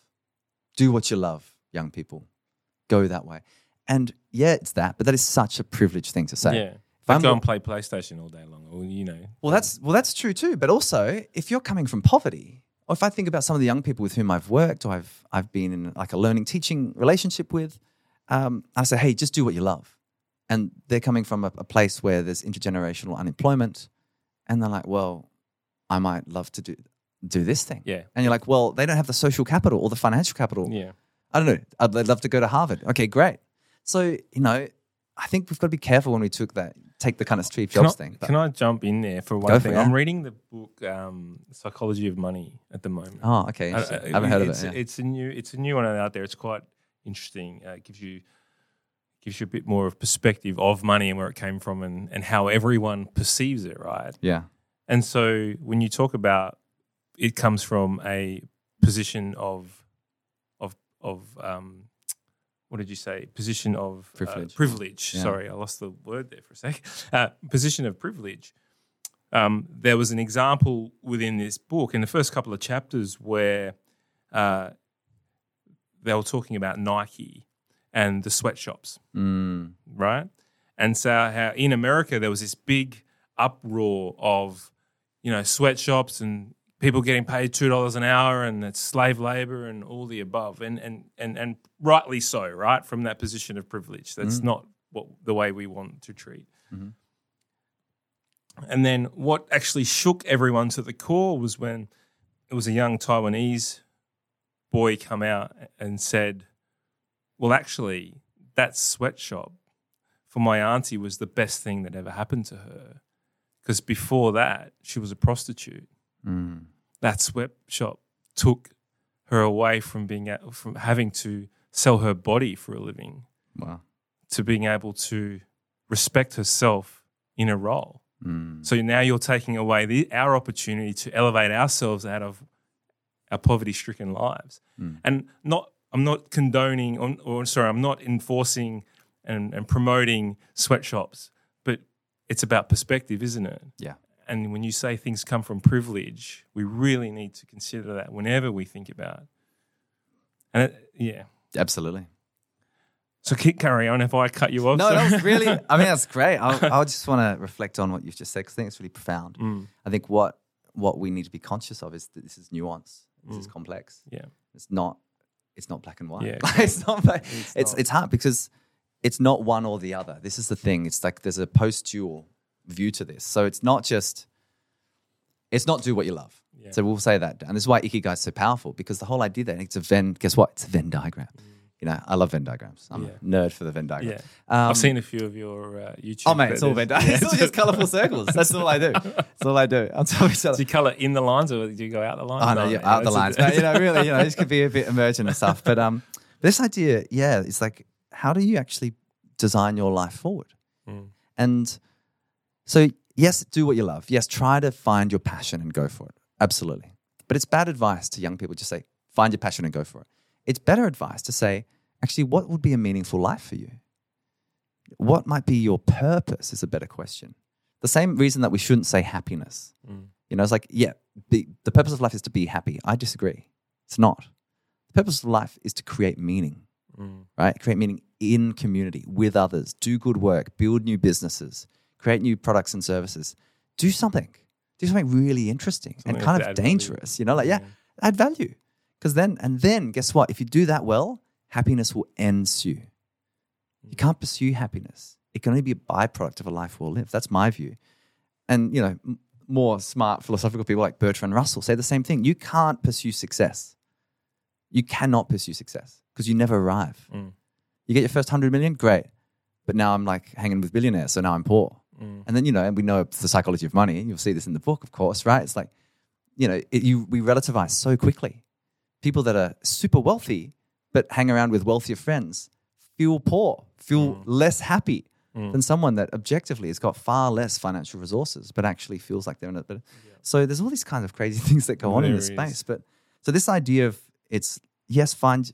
Do what you love, young people. Go that way. And yeah, it's that, but that is such a privileged thing to say. Yeah. If I go and play PlayStation all day long, or you know. Well, that's well, that's true too. But also, if you're coming from poverty, or if I think about some of the young people with whom I've worked, or I've I've been in like a learning teaching relationship with, um, I say, hey, just do what you love. And they're coming from a, a place where there's intergenerational unemployment, and they're like, well, I might love to do do this thing. Yeah. And you're like, well, they don't have the social capital or the financial capital. Yeah. I don't know. I'd love to go to Harvard. Okay, great. So, you know, I think we've got to be careful when we took that, take the kind of Steve Jobs can I, thing. But can I jump in there for one thing? For I'm reading the book um, Psychology of Money at the moment. Oh, okay. I, I, I haven't heard of it. Yeah. It's a new, it's a new one out there. It's quite interesting. Uh, it gives you gives you a bit more of perspective of money and where it came from and, and how everyone perceives it, right? Yeah. And so when you talk about it comes from a position of of of um, what did you say? Position of privilege. Uh, privilege. Yeah. Sorry, I lost the word there for a sec. Uh, position of privilege. Um, there was an example within this book in the first couple of chapters where uh, they were talking about Nike and the sweatshops, mm. right? And so how in America there was this big uproar of, you know, sweatshops and people getting paid two dollars an hour and it's slave labor and all the above. And and and, and rightly so, right, from that position of privilege. That's mm. not what the way we want to treat. Mm-hmm. And then what actually shook everyone to the core was when it was a young Taiwanese boy come out and said, well, actually, that sweatshop for my auntie was the best thing that ever happened to her. Because before that, she was a prostitute. Mm. That sweatshop took her away from being at, from having to sell her body for a living, wow. to being able to respect herself in a role. Mm. So now you're taking away the, our opportunity to elevate ourselves out of our poverty-stricken lives, mm. and not. I'm not condoning, or, or sorry, I'm not enforcing and, and promoting sweatshops, but it's about perspective, isn't it? Yeah. And when you say things come from privilege, we really need to consider that whenever we think about And it, yeah. Absolutely. So keep carry on if I cut you off. No, so. That was really, I mean, that's great. I, I just want to reflect on what you've just said because I think it's really profound. Mm. I think what what we need to be conscious of is that this is nuance. This mm. is complex. Yeah. It's not It's not black and white. Yeah, exactly. It's not black. It's, it's, not. It's hard because it's not one or the other. This is the thing. It's like there's a post-dual view to this. So it's not just, it's not do what you love. Yeah. So we'll say that. And this is why Ikigai is so powerful because the whole idea there, it's a Venn, guess what? It's a Venn diagram. Mm. You know, I love Venn diagrams. I'm yeah. a nerd for the Venn diagram. Yeah. Um, I've seen a few of your uh, YouTube videos. Oh, mate, it's all Venn diagrams. Yeah. It's all just colourful circles. That's all I do. That's all I do. I'm telling each other. Do you colour in the lines or do you go out the lines? Oh, no, no yeah, out the lines. But, you know, really, you know, this could be a bit emergent and stuff. But um, this idea, yeah, it's like how do you actually design your life forward? Mm. And so, yes, do what you love. Yes, try to find your passion and go for it. Absolutely. But it's bad advice to young people just say, find your passion and go for it. It's better advice to say, actually, what would be a meaningful life for you? What might be your purpose is a better question. The same reason that we shouldn't say happiness. Mm. You know, it's like, yeah, be, the purpose of life is to be happy. I disagree. It's not. The purpose of life is to create meaning, mm. right? Create meaning in community, with others, do good work, build new businesses, create new products and services. Do something. Do something really interesting something and kind of dangerous, value. You know, like, yeah, yeah. add value. Because then, and then guess what? If you do that well, happiness will ensue. You can't pursue happiness. It can only be a byproduct of a life well lived. That's my view. And, you know, m- more smart philosophical people like Bertrand Russell say the same thing. You can't pursue success. You cannot pursue success because you never arrive. Mm. You get your first hundred million, great. But now I'm like hanging with billionaires, so now I'm poor. Mm. And then, you know, and we know the psychology of money. You'll see this in the book, of course, right? It's like, you know, it, you, we relativize so quickly. People that are super wealthy but hang around with wealthier friends feel poor, feel mm. less happy mm. than someone that objectively has got far less financial resources but actually feels like they're in it. But yeah. So there's all these kinds of crazy things that go there on in this is. space. But so this idea of it's, yes, find,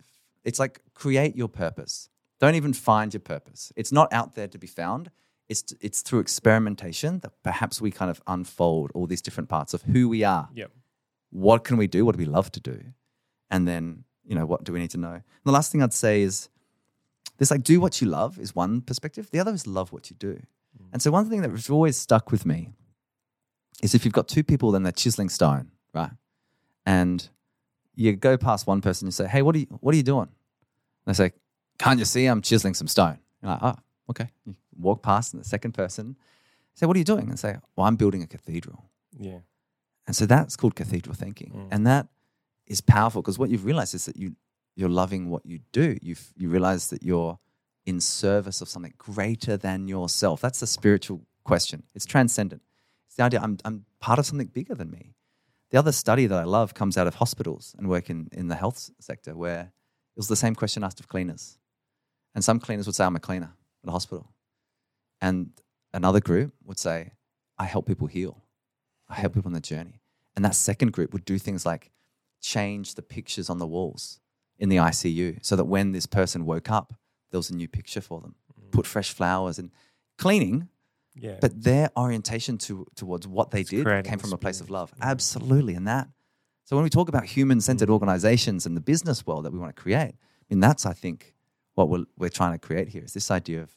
it's like create your purpose. Don't even find your purpose. It's not out there to be found. It's it's through experimentation that perhaps we kind of unfold all these different parts of who we are. Yep. What can we do? What do we love to do? And then, you know, what do we need to know? And the last thing I'd say is this, like, do what you love is one perspective. The other is love what you do. Mm. And so one thing that's always stuck with me is if you've got two people, then they're chiseling stone, right? And you go past one person and you say, hey, what are you, what are you doing? And they say, can't you see I'm chiseling some stone? You're like, oh, okay. You walk past and the second person, say, what are you doing? And say, well, I'm building a cathedral. Yeah. And so that's called cathedral thinking. Mm. And that is powerful because what you've realized is that you, you're loving what you do. You've, you realize that you're in service of something greater than yourself. That's the spiritual question. It's transcendent. It's the idea I'm, I'm part of something bigger than me. The other study that I love comes out of hospitals and work in, in the health sector where it was the same question asked of cleaners. And some cleaners would say, I'm a cleaner at a hospital. And another group would say, I help people heal. I help people on their journey. And that second group would do things like change the pictures on the walls in the I C U so that when this person woke up, there was a new picture for them. Mm. Put fresh flowers and cleaning, yeah. But their orientation to towards what they it's did came from a place of love. Yeah. Absolutely. And that, so when we talk about human-centered mm. organizations and the business world that we want to create, I mean, that's, I think, what we're, we're trying to create here is this idea of,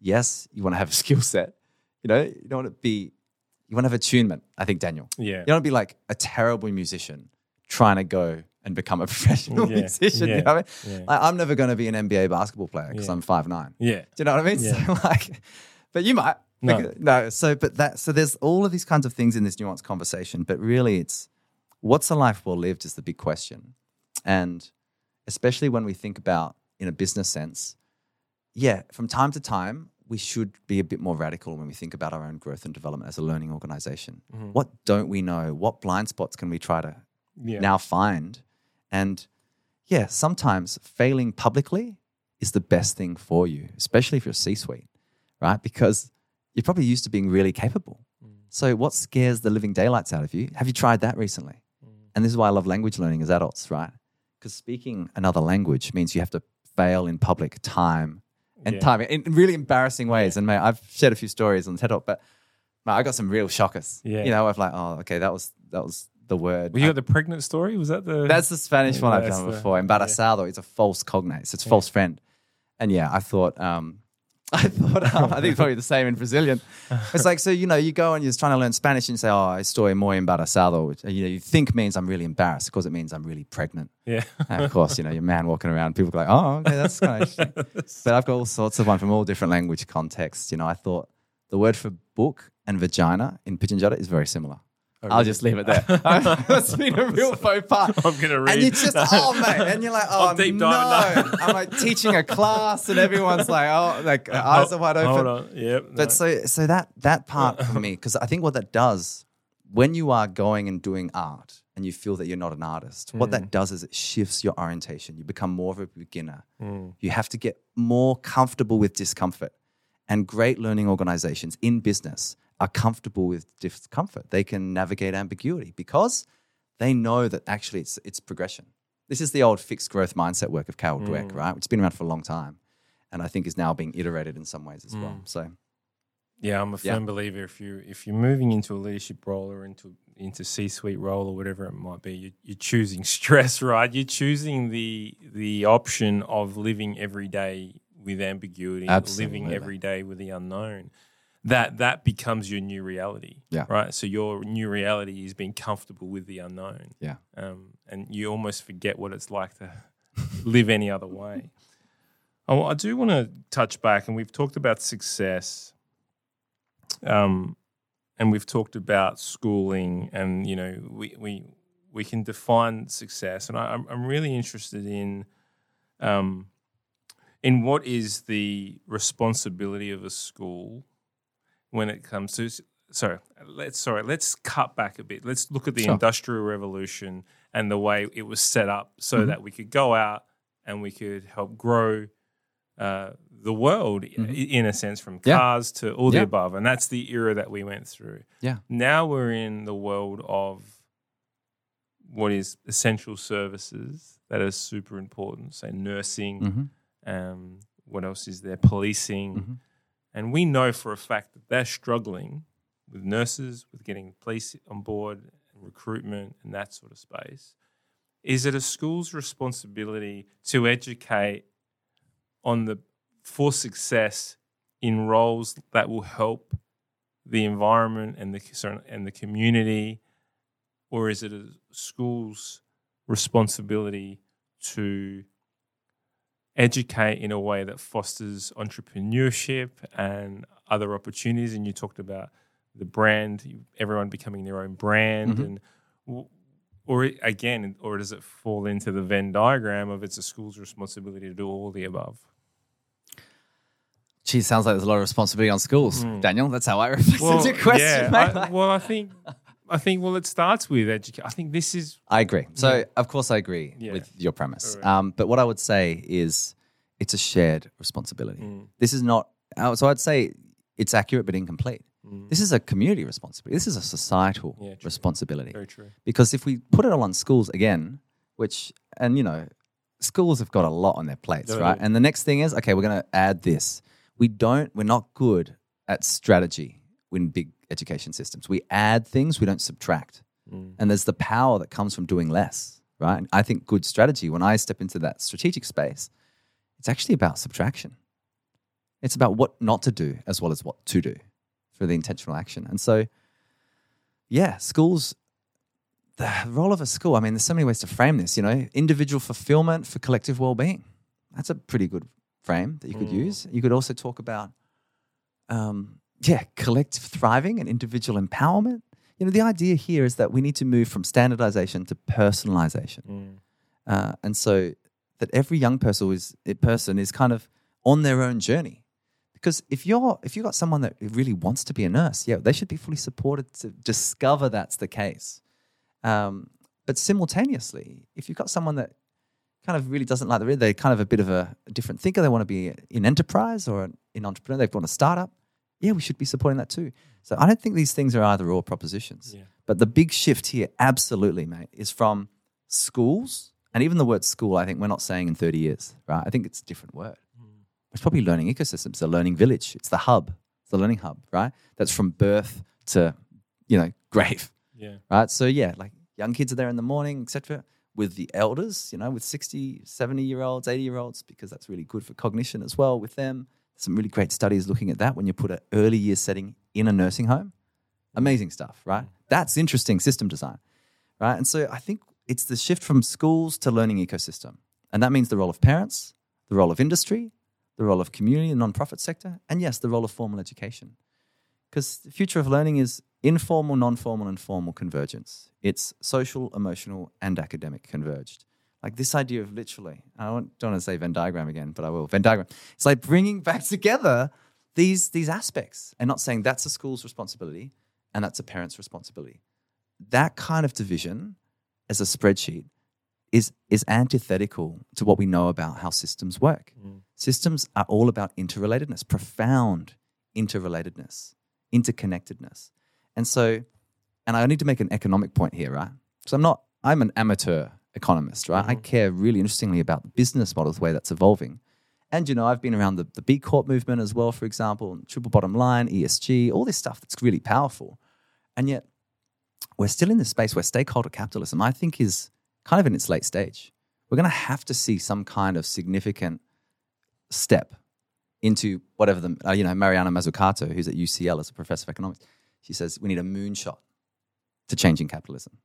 yes, you want to have a skill set. You know, you don't want to be, you want to have attunement, I think, Daniel. Yeah. You don't want to be like a terrible musician trying to go and become a professional yeah, musician. Yeah, you know what I mean? Yeah. Like, I'm never going to be an N B A basketball player because yeah. I'm five nine. Yeah. Do you know what I mean? Yeah. So like, but you might. No. Because, no. So, but that, so there's all of these kinds of things in this nuanced conversation, but really it's what's a life well lived is the big question. And especially when we think about in a business sense, yeah, from time to time, we should be a bit more radical when we think about our own growth and development as a learning organization. Mm-hmm. What don't we know? What blind spots can we try to Yeah. now find? And yeah, sometimes failing publicly is the best thing for you, especially if you're C-suite, right? Because you're probably used to being really capable. Mm. So what scares the living daylights out of you? Have you tried that recently? Mm. And this is why I love language learning as adults, right? Because speaking another language means you have to fail in public time and yeah. time in really embarrassing ways. Yeah. And mate, I've shared a few stories on the TED Talk, but mate, I got some real shockers, yeah. you know, I've like, oh, okay, that was, that was, the word. Well, you got the pregnant story? Was that the... That's the Spanish yeah, one I've done the, before. Embarazado, yeah. It's a false cognate. So it's yeah. false friend. And yeah, I thought... Um, I thought, um, I think it's probably the same in Brazilian. It's like, so, you know, you go and you're trying to learn Spanish and you say, oh, estoy muy embarazado, which, you know, you think means I'm really embarrassed because it means I'm really pregnant. Yeah. And of course, you know, your man walking around, people go like, oh, okay, that's kind of interesting. But I've got all sorts of one from all different language contexts. You know, I thought the word for book and vagina in Pitjantjatjara is very similar. Oh, really? I'll just leave it there. That's been a real faux pas. I'm going to read. And you just, oh, mate. And you're like, oh, I'm deep no. I'm like teaching a class and everyone's like, oh, like uh, eyes are wide open. Hold on. Yep. But no. so so that, that part for me, because I think what that does, when you are going and doing art and you feel that you're not an artist, mm. what that does is it shifts your orientation. You become more of a beginner. Mm. You have to get more comfortable with discomfort. And great learning organizations in business are comfortable with discomfort. They can navigate ambiguity because they know that actually it's it's progression. This is the old fixed growth mindset work of Carol mm. Dweck, right? It's been around for a long time and I think is now being iterated in some ways as mm. well. So, yeah, I'm a firm yeah. believer if, you, if you're moving into a leadership role or into into C-suite role or whatever it might be, you, you're choosing stress, right? You're choosing the the option of living every day with ambiguity, Absolutely. living every day with the unknown. That that becomes your new reality, yeah. right? So your new reality is being comfortable with the unknown, yeah. Um, and you almost forget what it's like to live any other way. Oh, I do want to touch back, and we've talked about success, um, and we've talked about schooling, and you know we we, we can define success, and I, I'm really interested in. Um, in what is the responsibility of a school? When it comes to sorry, let's sorry, let's cut back a bit. Let's look at the sure. Industrial Revolution and the way it was set up, so mm-hmm. that we could go out and we could help grow uh, the world mm-hmm. in a sense, from cars yeah. to all the yeah. above. And that's the era that we went through. Yeah. Now we're in the world of what is essential services that are super important. So nursing, mm-hmm. um, what else is there? Policing. Mm-hmm. And we know for a fact that they're struggling with nurses, with getting police on board, and recruitment and that sort of space. Is it a school's responsibility to educate on the for success in roles that will help the environment and the sorry, and the community, or is it a school's responsibility to educate in a way that fosters entrepreneurship and other opportunities? And you talked about the brand, everyone becoming their own brand, mm-hmm. and or again, or does it fall into the Venn diagram of it's a school's responsibility to do all the above? Gee, sounds like there's a lot of responsibility on schools, mm. Daniel. That's how I reflected well, your question. Yeah, mate. I, well, I think. I think, well, it starts with education. I think this is... I agree. So, yeah. of course, I agree yeah. with your premise. Right. Um, but what I would say is it's a shared responsibility. Mm. This is not... So I'd say it's accurate but incomplete. Mm. This is a community responsibility. This is a societal yeah, responsibility. Very true. Because if we put it all on schools again, which... And, you know, schools have got a lot on their plates, no, right? Yeah. And the next thing is, okay, we're going to add this. We don't... We're not good at strategy in big... education systems. We add things, we don't subtract. Mm. And there's the power that comes from doing less, right? And I think good strategy, when I step into that strategic space, it's actually about subtraction. It's about what not to do as well as what to do for the intentional action. And so, yeah, schools, the role of a school, I mean, there's so many ways to frame this, you know, individual fulfillment for collective well-being. That's a pretty good frame that you could mm. use. You could also talk about, um, Yeah, collective thriving and individual empowerment. You know, the idea here is that we need to move from standardization to personalization. Mm. Uh, and so that every young person is person is kind of on their own journey. Because if you're if you've got someone that really wants to be a nurse, yeah, they should be fully supported to discover that's the case. Um, but simultaneously, if you've got someone that kind of really doesn't like the read, they're kind of a bit of a different thinker, they want to be in enterprise or an entrepreneur, they've got a startup. Yeah, we should be supporting that too. So I don't think these things are either or propositions. Yeah. But the big shift here, absolutely, mate, is from schools, and even the word school, I think we're not saying in thirty years, right? I think it's a different word. Mm. It's probably learning ecosystems, a learning village. It's the hub, it's the learning hub, right? That's from birth to, you know, grave, yeah. right? So yeah, like young kids are there in the morning, et cetera, with the elders, you know, with sixty, seventy-year-olds, eighty-year-olds, because that's really good for cognition as well with them. Some really great studies looking at that when you put an early year setting in a nursing home. Amazing stuff, right? That's interesting system design, right? And so I think it's the shift from schools to learning ecosystem. And that means the role of parents, the role of industry, the role of community and nonprofit sector, and yes, the role of formal education. Because the future of learning is informal, non-formal, and formal convergence. It's social, emotional, and academic converged. Like this idea of literally, I don't, don't want to say Venn diagram again, but I will. Venn diagram. It's like bringing back together these, these aspects and not saying that's a school's responsibility and that's a parent's responsibility. That kind of division as a spreadsheet is, is antithetical to what we know about how systems work. Mm. Systems are all about interrelatedness, profound interrelatedness, interconnectedness. And so, and I need to make an economic point here, right? So I'm not, I'm an amateur economist, right? Mm-hmm. I care really interestingly about the business models, the way that's evolving. And, you know, I've been around the, the B Corp movement as well, for example, and triple bottom line, E S G, all this stuff that's really powerful. And yet we're still in this space where stakeholder capitalism, I think, is kind of in its late stage. We're going to have to see some kind of significant step into whatever the, uh, you know, Mariana Mazzucato, who's at U C L as a professor of economics, she says we need a moonshot to changing capitalism.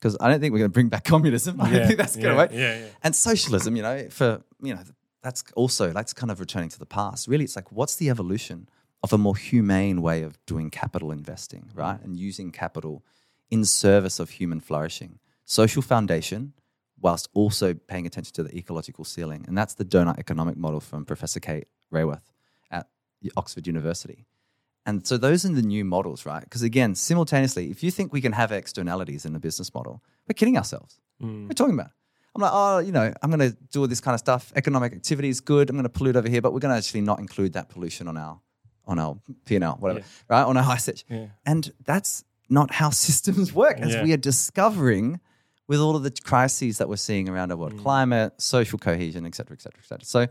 Because I don't think we're going to bring back communism. I yeah, don't think that's going to work. Yeah, yeah. And socialism, you know, for, you know, that's also, that's kind of returning to the past. Really, it's like, what's the evolution of a more humane way of doing capital investing, right? And using capital in service of human flourishing. Social foundation, whilst also paying attention to the ecological ceiling. And that's the donut economic model from Professor Kate Raworth at Oxford University. And so those are the new models, right? Because again, simultaneously, if you think we can have externalities in a business model, we're kidding ourselves. Mm. We're talking about. I'm like, oh, you know, I'm going to do all this kind of stuff. Economic activity is good. I'm going to pollute over here, but we're going to actually not include that pollution on our on our P and L, whatever, yeah. right? On our high search. Yeah. And that's not how systems work, as yeah. we are discovering with all of the crises that we're seeing around our world, mm. climate, social cohesion, et cetera, et cetera, et cetera. So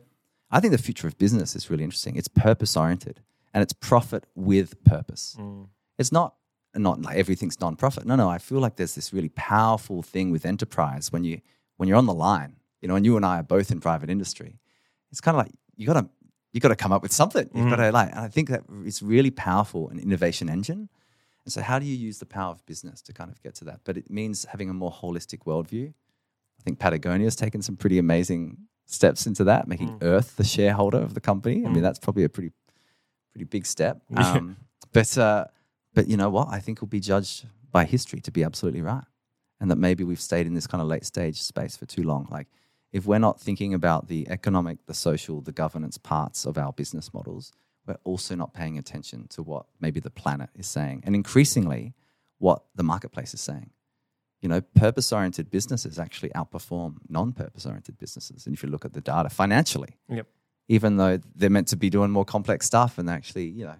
I think the future of business is really interesting. It's purpose-oriented. And it's profit with purpose. Mm. It's not not like everything's non-profit. No, no. I feel like there's this really powerful thing with enterprise when you when you're on the line, you know. And you and I are both in private industry. It's kind of like you gotta you gotta come up with something. You've mm. got to like. And I think that it's really powerful an innovation engine. And so, how do you use the power of business to kind of get to that? But it means having a more holistic worldview. I think Patagonia's taken some pretty amazing steps into that, making mm. Earth the shareholder of the company. Mm. I mean, that's probably a pretty big step, um, but uh, but you know what? I think we'll be judged by history to be absolutely right, and that maybe we've stayed in this kind of late stage space for too long. Like, if we're not thinking about the economic, the social, the governance parts of our business models, we're also not paying attention to what maybe the planet is saying, and increasingly what the marketplace is saying. You know, purpose-oriented businesses actually outperform non-purpose-oriented businesses, and if you look at the data financially, yep. even though they're meant to be doing more complex stuff and actually, you know,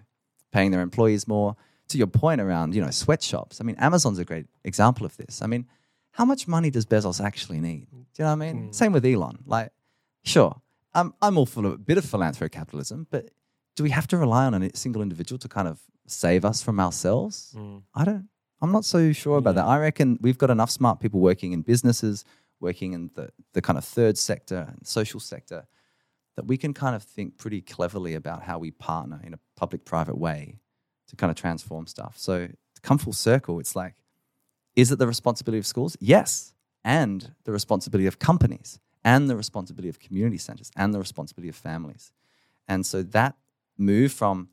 paying their employees more. To your point around, you know, sweatshops. I mean, Amazon's a great example of this. I mean, how much money does Bezos actually need? Do you know what I mean? Mm. Same with Elon. Like, sure, I'm, I'm all for a bit of philanthrocapitalism, but do we have to rely on a single individual to kind of save us from ourselves? Mm. I don't, I'm not so sure about yeah. that. I reckon we've got enough smart people working in businesses, working in the, the kind of third sector and social sector, that we can kind of think pretty cleverly about how we partner in a public-private way to kind of transform stuff. So to come full circle, it's like, is it the responsibility of schools? Yes, and the responsibility of companies and the responsibility of community centers and the responsibility of families. And so that move from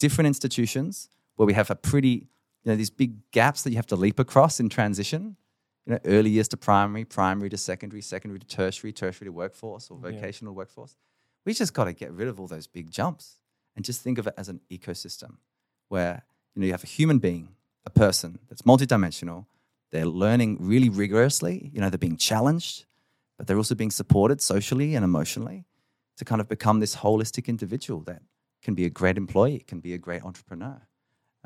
different institutions where we have a pretty, you know, these big gaps that you have to leap across in transition, you know, early years to primary, primary to secondary, secondary to tertiary, tertiary to workforce or vocational yeah. workforce. We just got to get rid of all those big jumps and just think of it as an ecosystem where, you know, you have a human being, a person that's multidimensional. They're learning really rigorously. You know, they're being challenged, but they're also being supported socially and emotionally to kind of become this holistic individual that can be a great employee, can be a great entrepreneur.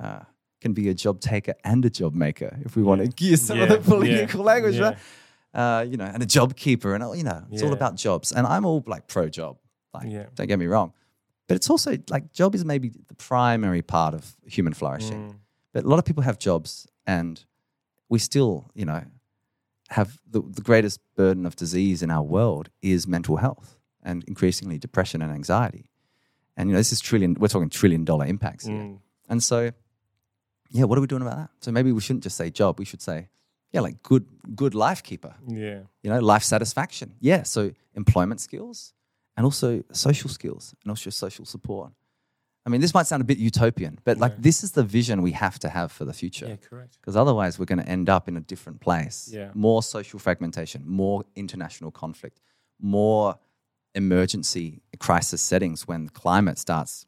Uh, can be a job taker and a job maker if we yeah. want to gear some yeah. of the political yeah. language, yeah. right? Uh, you know, and a job keeper and all, you know, it's yeah. all about jobs. And I'm all like pro-job, like yeah. don't get me wrong. But it's also like job is maybe the primary part of human flourishing. Mm. But a lot of people have jobs and we still, you know, have the, the greatest burden of disease in our world is mental health and increasingly depression and anxiety. And, you know, this is trillion, we're talking trillion dollar impacts here. Mm. And so, yeah, what are we doing about that? So maybe we shouldn't just say job. We should say, yeah, like good, good life keeper. Yeah. You know, life satisfaction. Yeah. So employment skills and also social skills and also social support. I mean, this might sound a bit utopian, but like yeah. this is the vision we have to have for the future. Yeah, correct. Because otherwise we're going to end up in a different place. Yeah. More social fragmentation, more international conflict, more emergency crisis settings when the climate starts,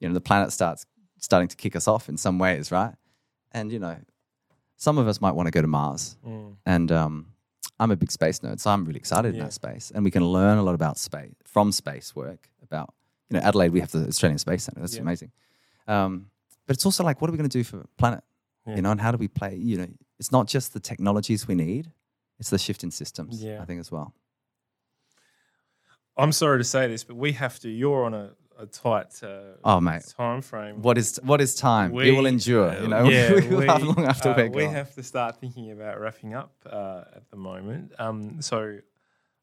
you know, the planet starts starting to kick us off in some ways, right? And, you know, some of us might want to go to Mars. Mm. And um, I'm a big space nerd, so I'm really excited yeah. in that space. And we can learn a lot about space, from space work, about, you know, Adelaide, we have the Australian Space Centre. That's yeah. amazing. Um, but it's also like, what are we going to do for planet? Yeah. You know, and how do we play? You know, it's not just the technologies we need. It's the shift in systems, yeah. I think, as well. I'm sorry to say this, but we have to, you're on a, a tight uh, oh, mate. time frame. What is what is time? We, it will endure. Uh, you know, yeah, we, we, long after uh, we have to start thinking about wrapping up uh, at the moment. Um, so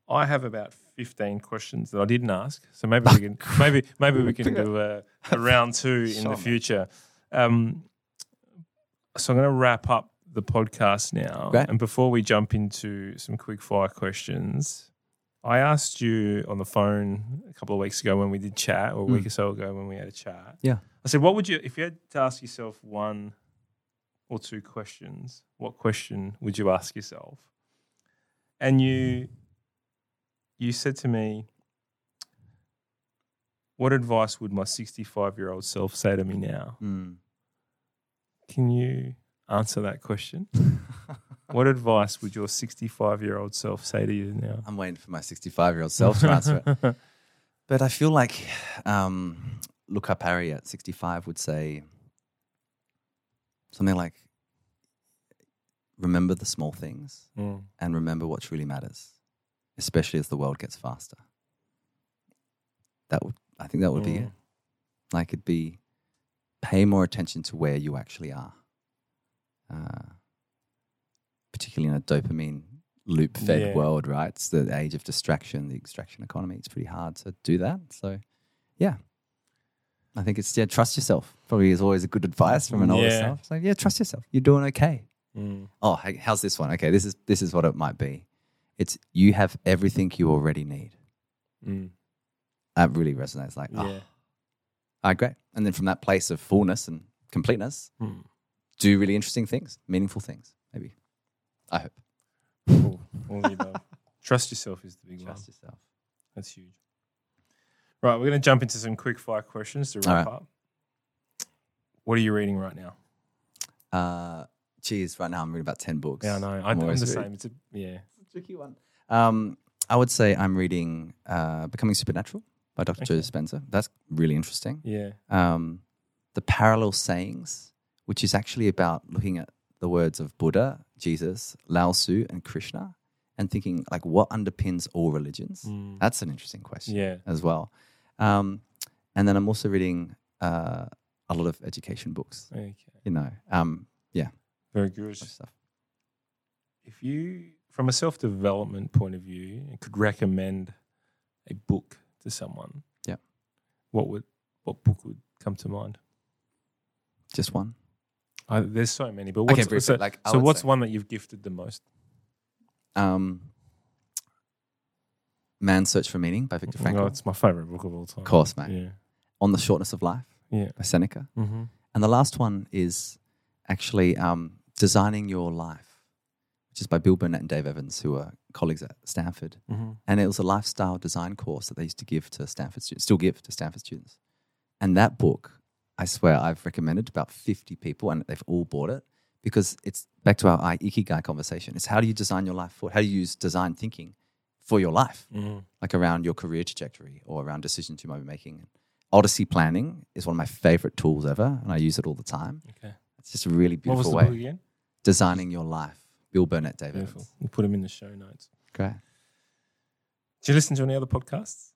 I have about fifteen questions that I didn't ask, so maybe we can maybe maybe we can do a, a round two in the future. Um, so I'm going to wrap up the podcast now, Great. and before we jump into some quick fire questions, I asked you on the phone a couple of weeks ago when we did chat, or a mm. week or so ago when we had a chat. Yeah, I said, what would you, if you had to ask yourself one or two questions, what question would you ask yourself? And you. You said to me, what advice would my sixty-five-year-old self say to me now? Mm. Can you answer that question? What advice would your sixty-five-year-old self say to you now? I'm waiting for my sixty-five-year-old self to answer it. But I feel like um, Luka Parry at sixty-five would say something like, remember the small things mm. and remember what truly matters. Especially as the world gets faster. That would, I think that would mm. be it. Like it'd be pay more attention to where you actually are. Uh, particularly in a dopamine loop-fed yeah. world, right? It's the age of distraction, the extraction economy. It's pretty hard to do that. So, yeah. I think it's, yeah, trust yourself. Probably is always a good advice from an older yeah. self. So, yeah, trust yourself. You're doing okay. Mm. Oh, how's this one? Okay, this is this is what it might be. It's you have everything you already need. Mm. That really resonates. Like, oh, yeah. all right, great. And then from that place of fullness and completeness, mm. do really interesting things, meaningful things, maybe. I hope. Cool. All the above. Trust yourself is the big one. Trust yourself. That's huge. Right, we're going to jump into some quick fire questions to wrap right. up. What are you reading right now? Uh, geez, right now I'm reading about ten books. Yeah, I know. I'm, I'm the same. Reading. It's a, yeah. Tricky one. Um, I would say I'm reading uh, Becoming Supernatural by Doctor Okay. Joe Dispenza. That's really interesting. Yeah. Um, the Parallel Sayings, which is actually about looking at the words of Buddha, Jesus, Lao Tzu, and Krishna, and thinking like what underpins all religions. Mm. That's an interesting question yeah. as well. Um, and then I'm also reading uh, a lot of education books. Okay. You know, um, yeah, very good stuff. If you From a self-development point of view, I could recommend a book to someone. Yeah. What would what book would come to mind? Just one. Uh, there's so many, but what's, okay, so, like, so what's one that you've gifted the most? Um, Man's Search for Meaning by Viktor Frankl. No, it's my favourite book of all time. Of course, mate. Yeah. On the Shortness of Life yeah. by Seneca. Mm-hmm. And the last one is actually um, Designing Your Life. Just by Bill Burnett and Dave Evans, who are colleagues at Stanford. Mm-hmm. And it was a lifestyle design course that they used to give to Stanford students, still give to Stanford students. And that book, I swear, I've recommended to about fifty people and they've all bought it because it's back to our Ikigai conversation. It's how do you design your life for, how do you use design thinking for your life, mm-hmm. like around your career trajectory or around decisions you might be making. Odyssey planning is one of my favorite tools ever and I use it all the time. Okay, it's just a really beautiful way. What was the book again? Designing Your Life. Bill Burnett, David. Beautiful. We'll put him in the show notes. Great. Do you listen to any other podcasts?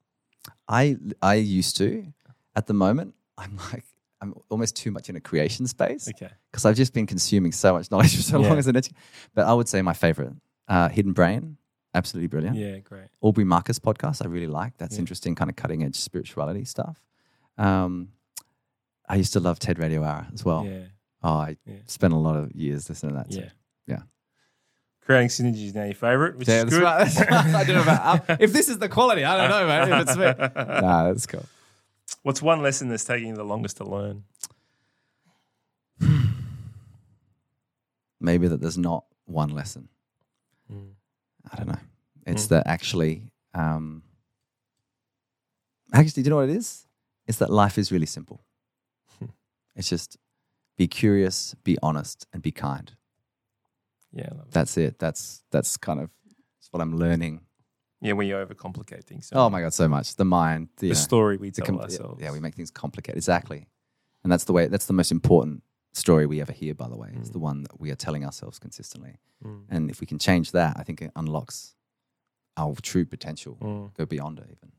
I I used to. At the moment, I'm like I'm almost too much in a creation space. Okay. Because I've just been consuming so much knowledge for so yeah. long as an educator. But I would say my favorite Uh, Hidden Brain, absolutely brilliant. Yeah, great. Aubrey Marcus podcast, I really like. That's yeah. interesting, kind of cutting edge spirituality stuff. Um, I used to love TED Radio Hour as well. Yeah. Oh, I yeah. spent a lot of years listening to that too. Yeah. yeah. Creating Synergy is now your favourite, which yeah, is good. Right. I don't know about, uh, if this is the quality, I don't know, man, if it's me. Nah, that's cool. What's one lesson that's taking you the longest to learn? Maybe that there's not one lesson. Mm. I don't know. It's mm. that actually, um, actually, do you know what it is? It's that life is really simple. It's just be curious, be honest, and be kind. Yeah, I love that's that. it. That's that's kind of that's what I'm learning. Yeah, we overcomplicate things. So oh my God, so much. The mind, the, the you know, story we tell compl- ourselves. Yeah, we make things complicated. Exactly, and that's the way. That's the most important story we ever hear. By the way, mm. it's the one that we are telling ourselves consistently. Mm. And if we can change that, I think it unlocks our true potential. Mm. Go beyond it even.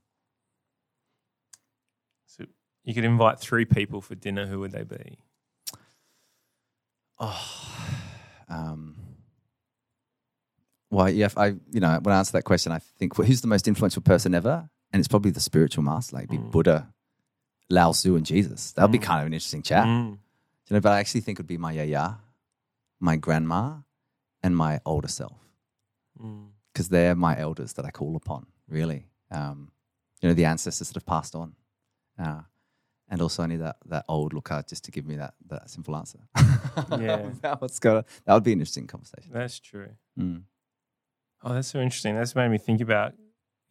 So you could invite three people for dinner. Who would they be? Oh, um. Well, yeah, I you know when I answer that question, I think well, who's the most influential person ever, and it's probably the spiritual master, like be mm. Buddha, Lao Tzu, and Jesus. That'd mm. be kind of an interesting chat, mm. you know. But I actually think it would be my yaya, my grandma, and my older self, because mm. they're my elders that I call upon. Really, um, you know, the ancestors that have passed on, uh, and also I need that that old Luka just to give me that that simple answer. Yeah, that was good. That would be an interesting conversation. That's true. Mm. Oh, that's so interesting. That's made me think about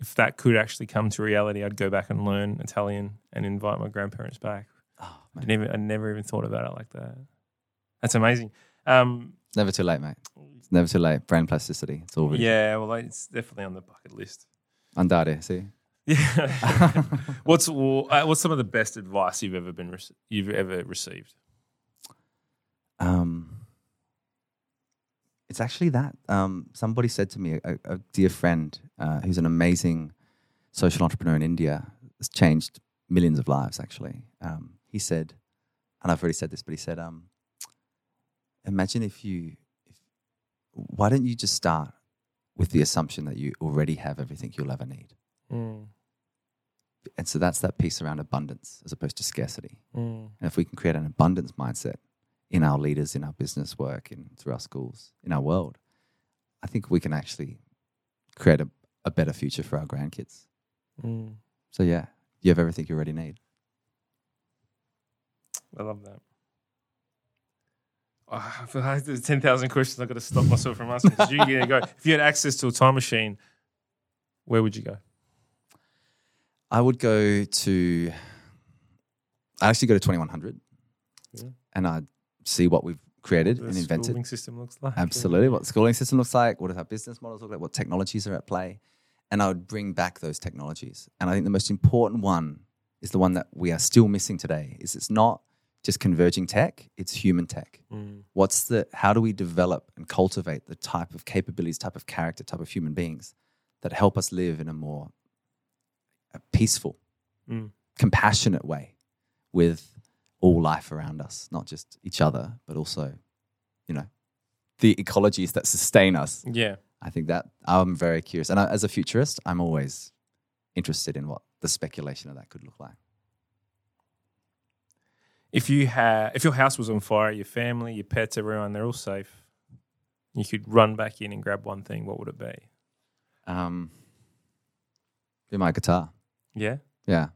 if that could actually come to reality, I'd go back and learn Italian and invite my grandparents back. Oh, I, didn't even, I never even thought about it like that. That's amazing. Um, it's never too late, mate. It's never too late. Brain plasticity. It's all really Yeah, well, it's definitely on the bucket list. Andare, see? Yeah. What's what's some of the best advice you've ever been you've ever received? Um. It's actually that. Um, somebody said to me, a, a dear friend uh, who's an amazing social entrepreneur in India, has changed millions of lives actually. Um, he said, and I've already said this, but he said, um, imagine if you, if, why don't you just start with the assumption that you already have everything you'll ever need? Mm. And so that's that piece around abundance as opposed to scarcity. Mm. And if we can create an abundance mindset, in our leaders, in our business work, in through our schools, in our world, I think we can actually create a, a better future for our grandkids. Mm. So yeah, you have everything you already need. I love that. Oh, I have ten thousand questions. I've got to stop myself from asking. Because you get to go. If you had access to a time machine, where would you go? I would go to. I actually go to twenty-one hundred, yeah. and I'd. See what we've created and invented. What the schooling system looks like. Absolutely. What the schooling system looks like. What does our business models look like? What technologies are at play? And I would bring back those technologies. And I think the most important one is the one that we are still missing today is it's not just converging tech, it's human tech. Mm. What's the, how do we develop and cultivate the type of capabilities, type of character, type of human beings that help us live in a more a peaceful, mm. compassionate way with all life around us, not just each other, but also, you know, the ecologies that sustain us. Yeah. I think that I'm very curious. And I, as a futurist, I'm always interested in what the speculation of that could look like. If you ha- if your house was on fire, your family, your pets, everyone, they're all safe, you could run back in and grab one thing, what would it be? Um, be my guitar. Yeah? Yeah.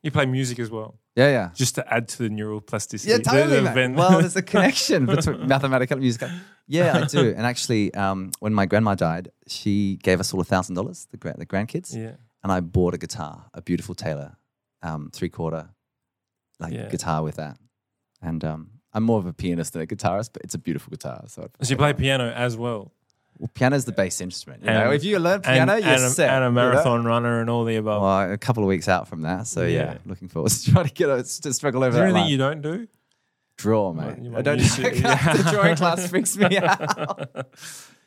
You play music as well. Yeah, yeah. Just to add to the neural plasticity. Yeah, totally, the, the well, there's a connection between mathematical and music. Yeah, I do. And actually, um, when my grandma died, she gave us all one thousand dollars, the grand, the grandkids. Yeah. And I bought a guitar, a beautiful Taylor, um, three-quarter like yeah. guitar with that. And um, I'm more of a pianist than a guitarist, but it's a beautiful guitar. So, so you play that. Piano as well? Well, piano's the bass instrument. You and, know? If you learn piano, and, you're and a, set. And a marathon you know? runner and all the above. Well, a couple of weeks out from that. So, yeah, yeah looking forward to trying to get a, to struggle over that. Is there that anything line. You don't do? Draw, mate. You might, you I don't do yeah. The drawing class freaks me out.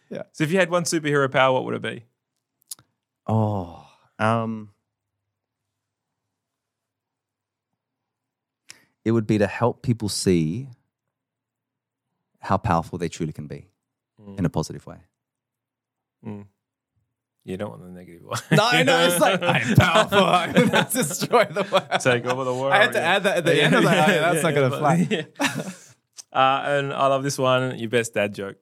Yeah. So if you had one superhero power, what would it be? Oh. um, It would be to help people see how powerful they truly can be mm. in a positive way. Mm. You don't want the negative one. No, no, it's like, I'm powerful. I'm going to destroy the world. Take over the world. I had to add that at the yeah, end of that. Yeah, yeah, that's yeah, not going to fly. Yeah. Uh, and I love this one, your best dad joke.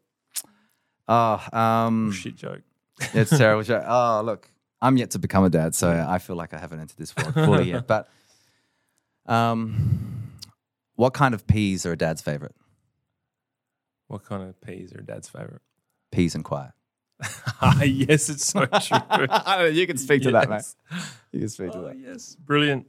Oh, um, shit joke. It's a terrible joke. Oh, look, I'm yet to become a dad, so I feel like I haven't entered this world fully yet. But um, what kind of peas are a dad's favourite? What kind of peas are a dad's favourite? Peas and quiet. Yes, it's so true. Oh, you can speak to yes. that, mate. You can speak to oh, that. Yes, brilliant.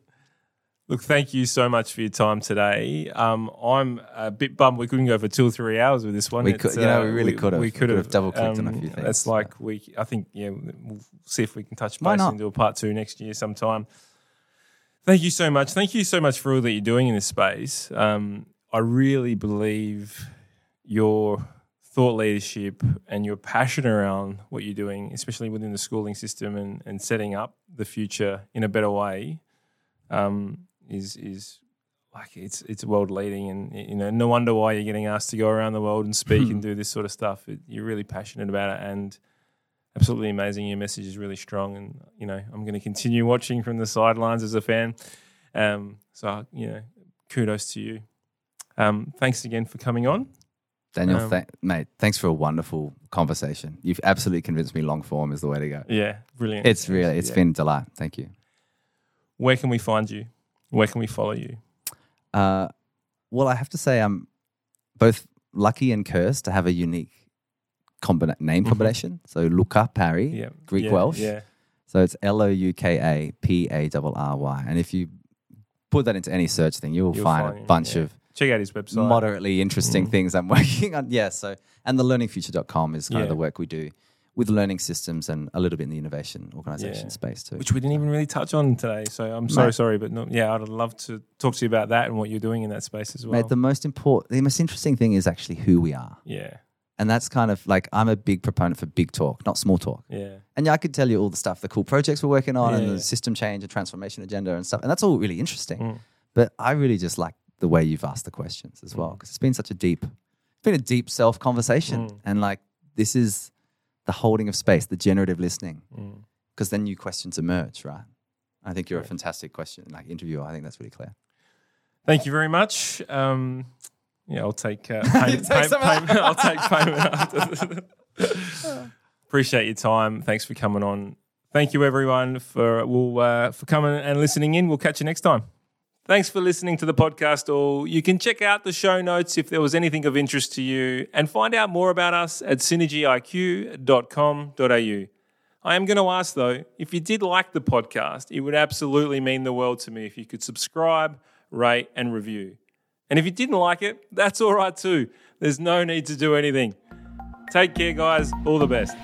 Look, thank you so much for your time today. Um, I'm a bit bummed we couldn't go for two or three hours with this one. We could, you know, uh, we really could have. We could have double clicked um, on a few things. That's like but. we. I think yeah, we'll see if we can touch base and do a part two next year sometime. Thank you so much. Thank you so much for all that you're doing in this space. Um, I really believe your thought leadership and your passion around what you're doing, especially within the schooling system and, and setting up the future in a better way, um, is is like it's it's world leading, and you know no wonder why you're getting asked to go around the world and speak hmm. and do this sort of stuff. It, you're really passionate about it, and absolutely amazing. Your message is really strong, and you know I'm going to continue watching from the sidelines as a fan. Um, so you know, kudos to you. Um, thanks again for coming on. Daniel, um, th- mate, thanks for a wonderful conversation. You've absolutely convinced me long form is the way to go. Yeah, brilliant. It's really, it's yeah. been a delight. Thank you. Where can we find you? Where can we follow you? Uh, well, I have to say I'm both lucky and cursed to have a unique combina- name mm-hmm. combination. So Luka Parry, yeah. Greek yeah, Welsh. Yeah. So it's L O U K A P A R R Y. And if you put that into any search thing, you'll, you'll find, find a bunch yeah. of check out his website. Moderately interesting mm. things I'm working on. Yeah, so and the learning future dot com is kind yeah. of the work we do with learning systems and a little bit in the innovation organisation yeah. space too. Which we didn't even really touch on today. So I'm so mate, sorry, but no, yeah, I'd love to talk to you about that and what you're doing in that space as well. Mate, the most important, the most interesting thing is actually who we are. Yeah. And that's kind of like I'm a big proponent for big talk, not small talk. Yeah. And yeah, I could tell you all the stuff, the cool projects we're working on yeah. and the system change and transformation agenda and stuff. And that's all really interesting. Mm. But I really just like the way you've asked the questions as well, because it's been such a deep, it's been a deep self conversation. Mm. And like, this is the holding of space, the generative listening, because mm. then new questions emerge, right? I think you're yeah. a fantastic question, like interviewer. I think that's really clear. Thank you very much. Um, yeah, I'll take, uh, payment, take payment, payment. I'll take payment after this. Appreciate your time. Thanks for coming on. Thank you everyone for, we'll, uh, for coming and listening in. We'll catch you next time. Thanks for listening to the podcast all. You can check out the show notes if there was anything of interest to you and find out more about us at synergy I Q dot com dot a u. I am going to ask though, if you did like the podcast, it would absolutely mean the world to me if you could subscribe, rate and review. And if you didn't like it, that's all right too. There's no need to do anything. Take care guys. All the best.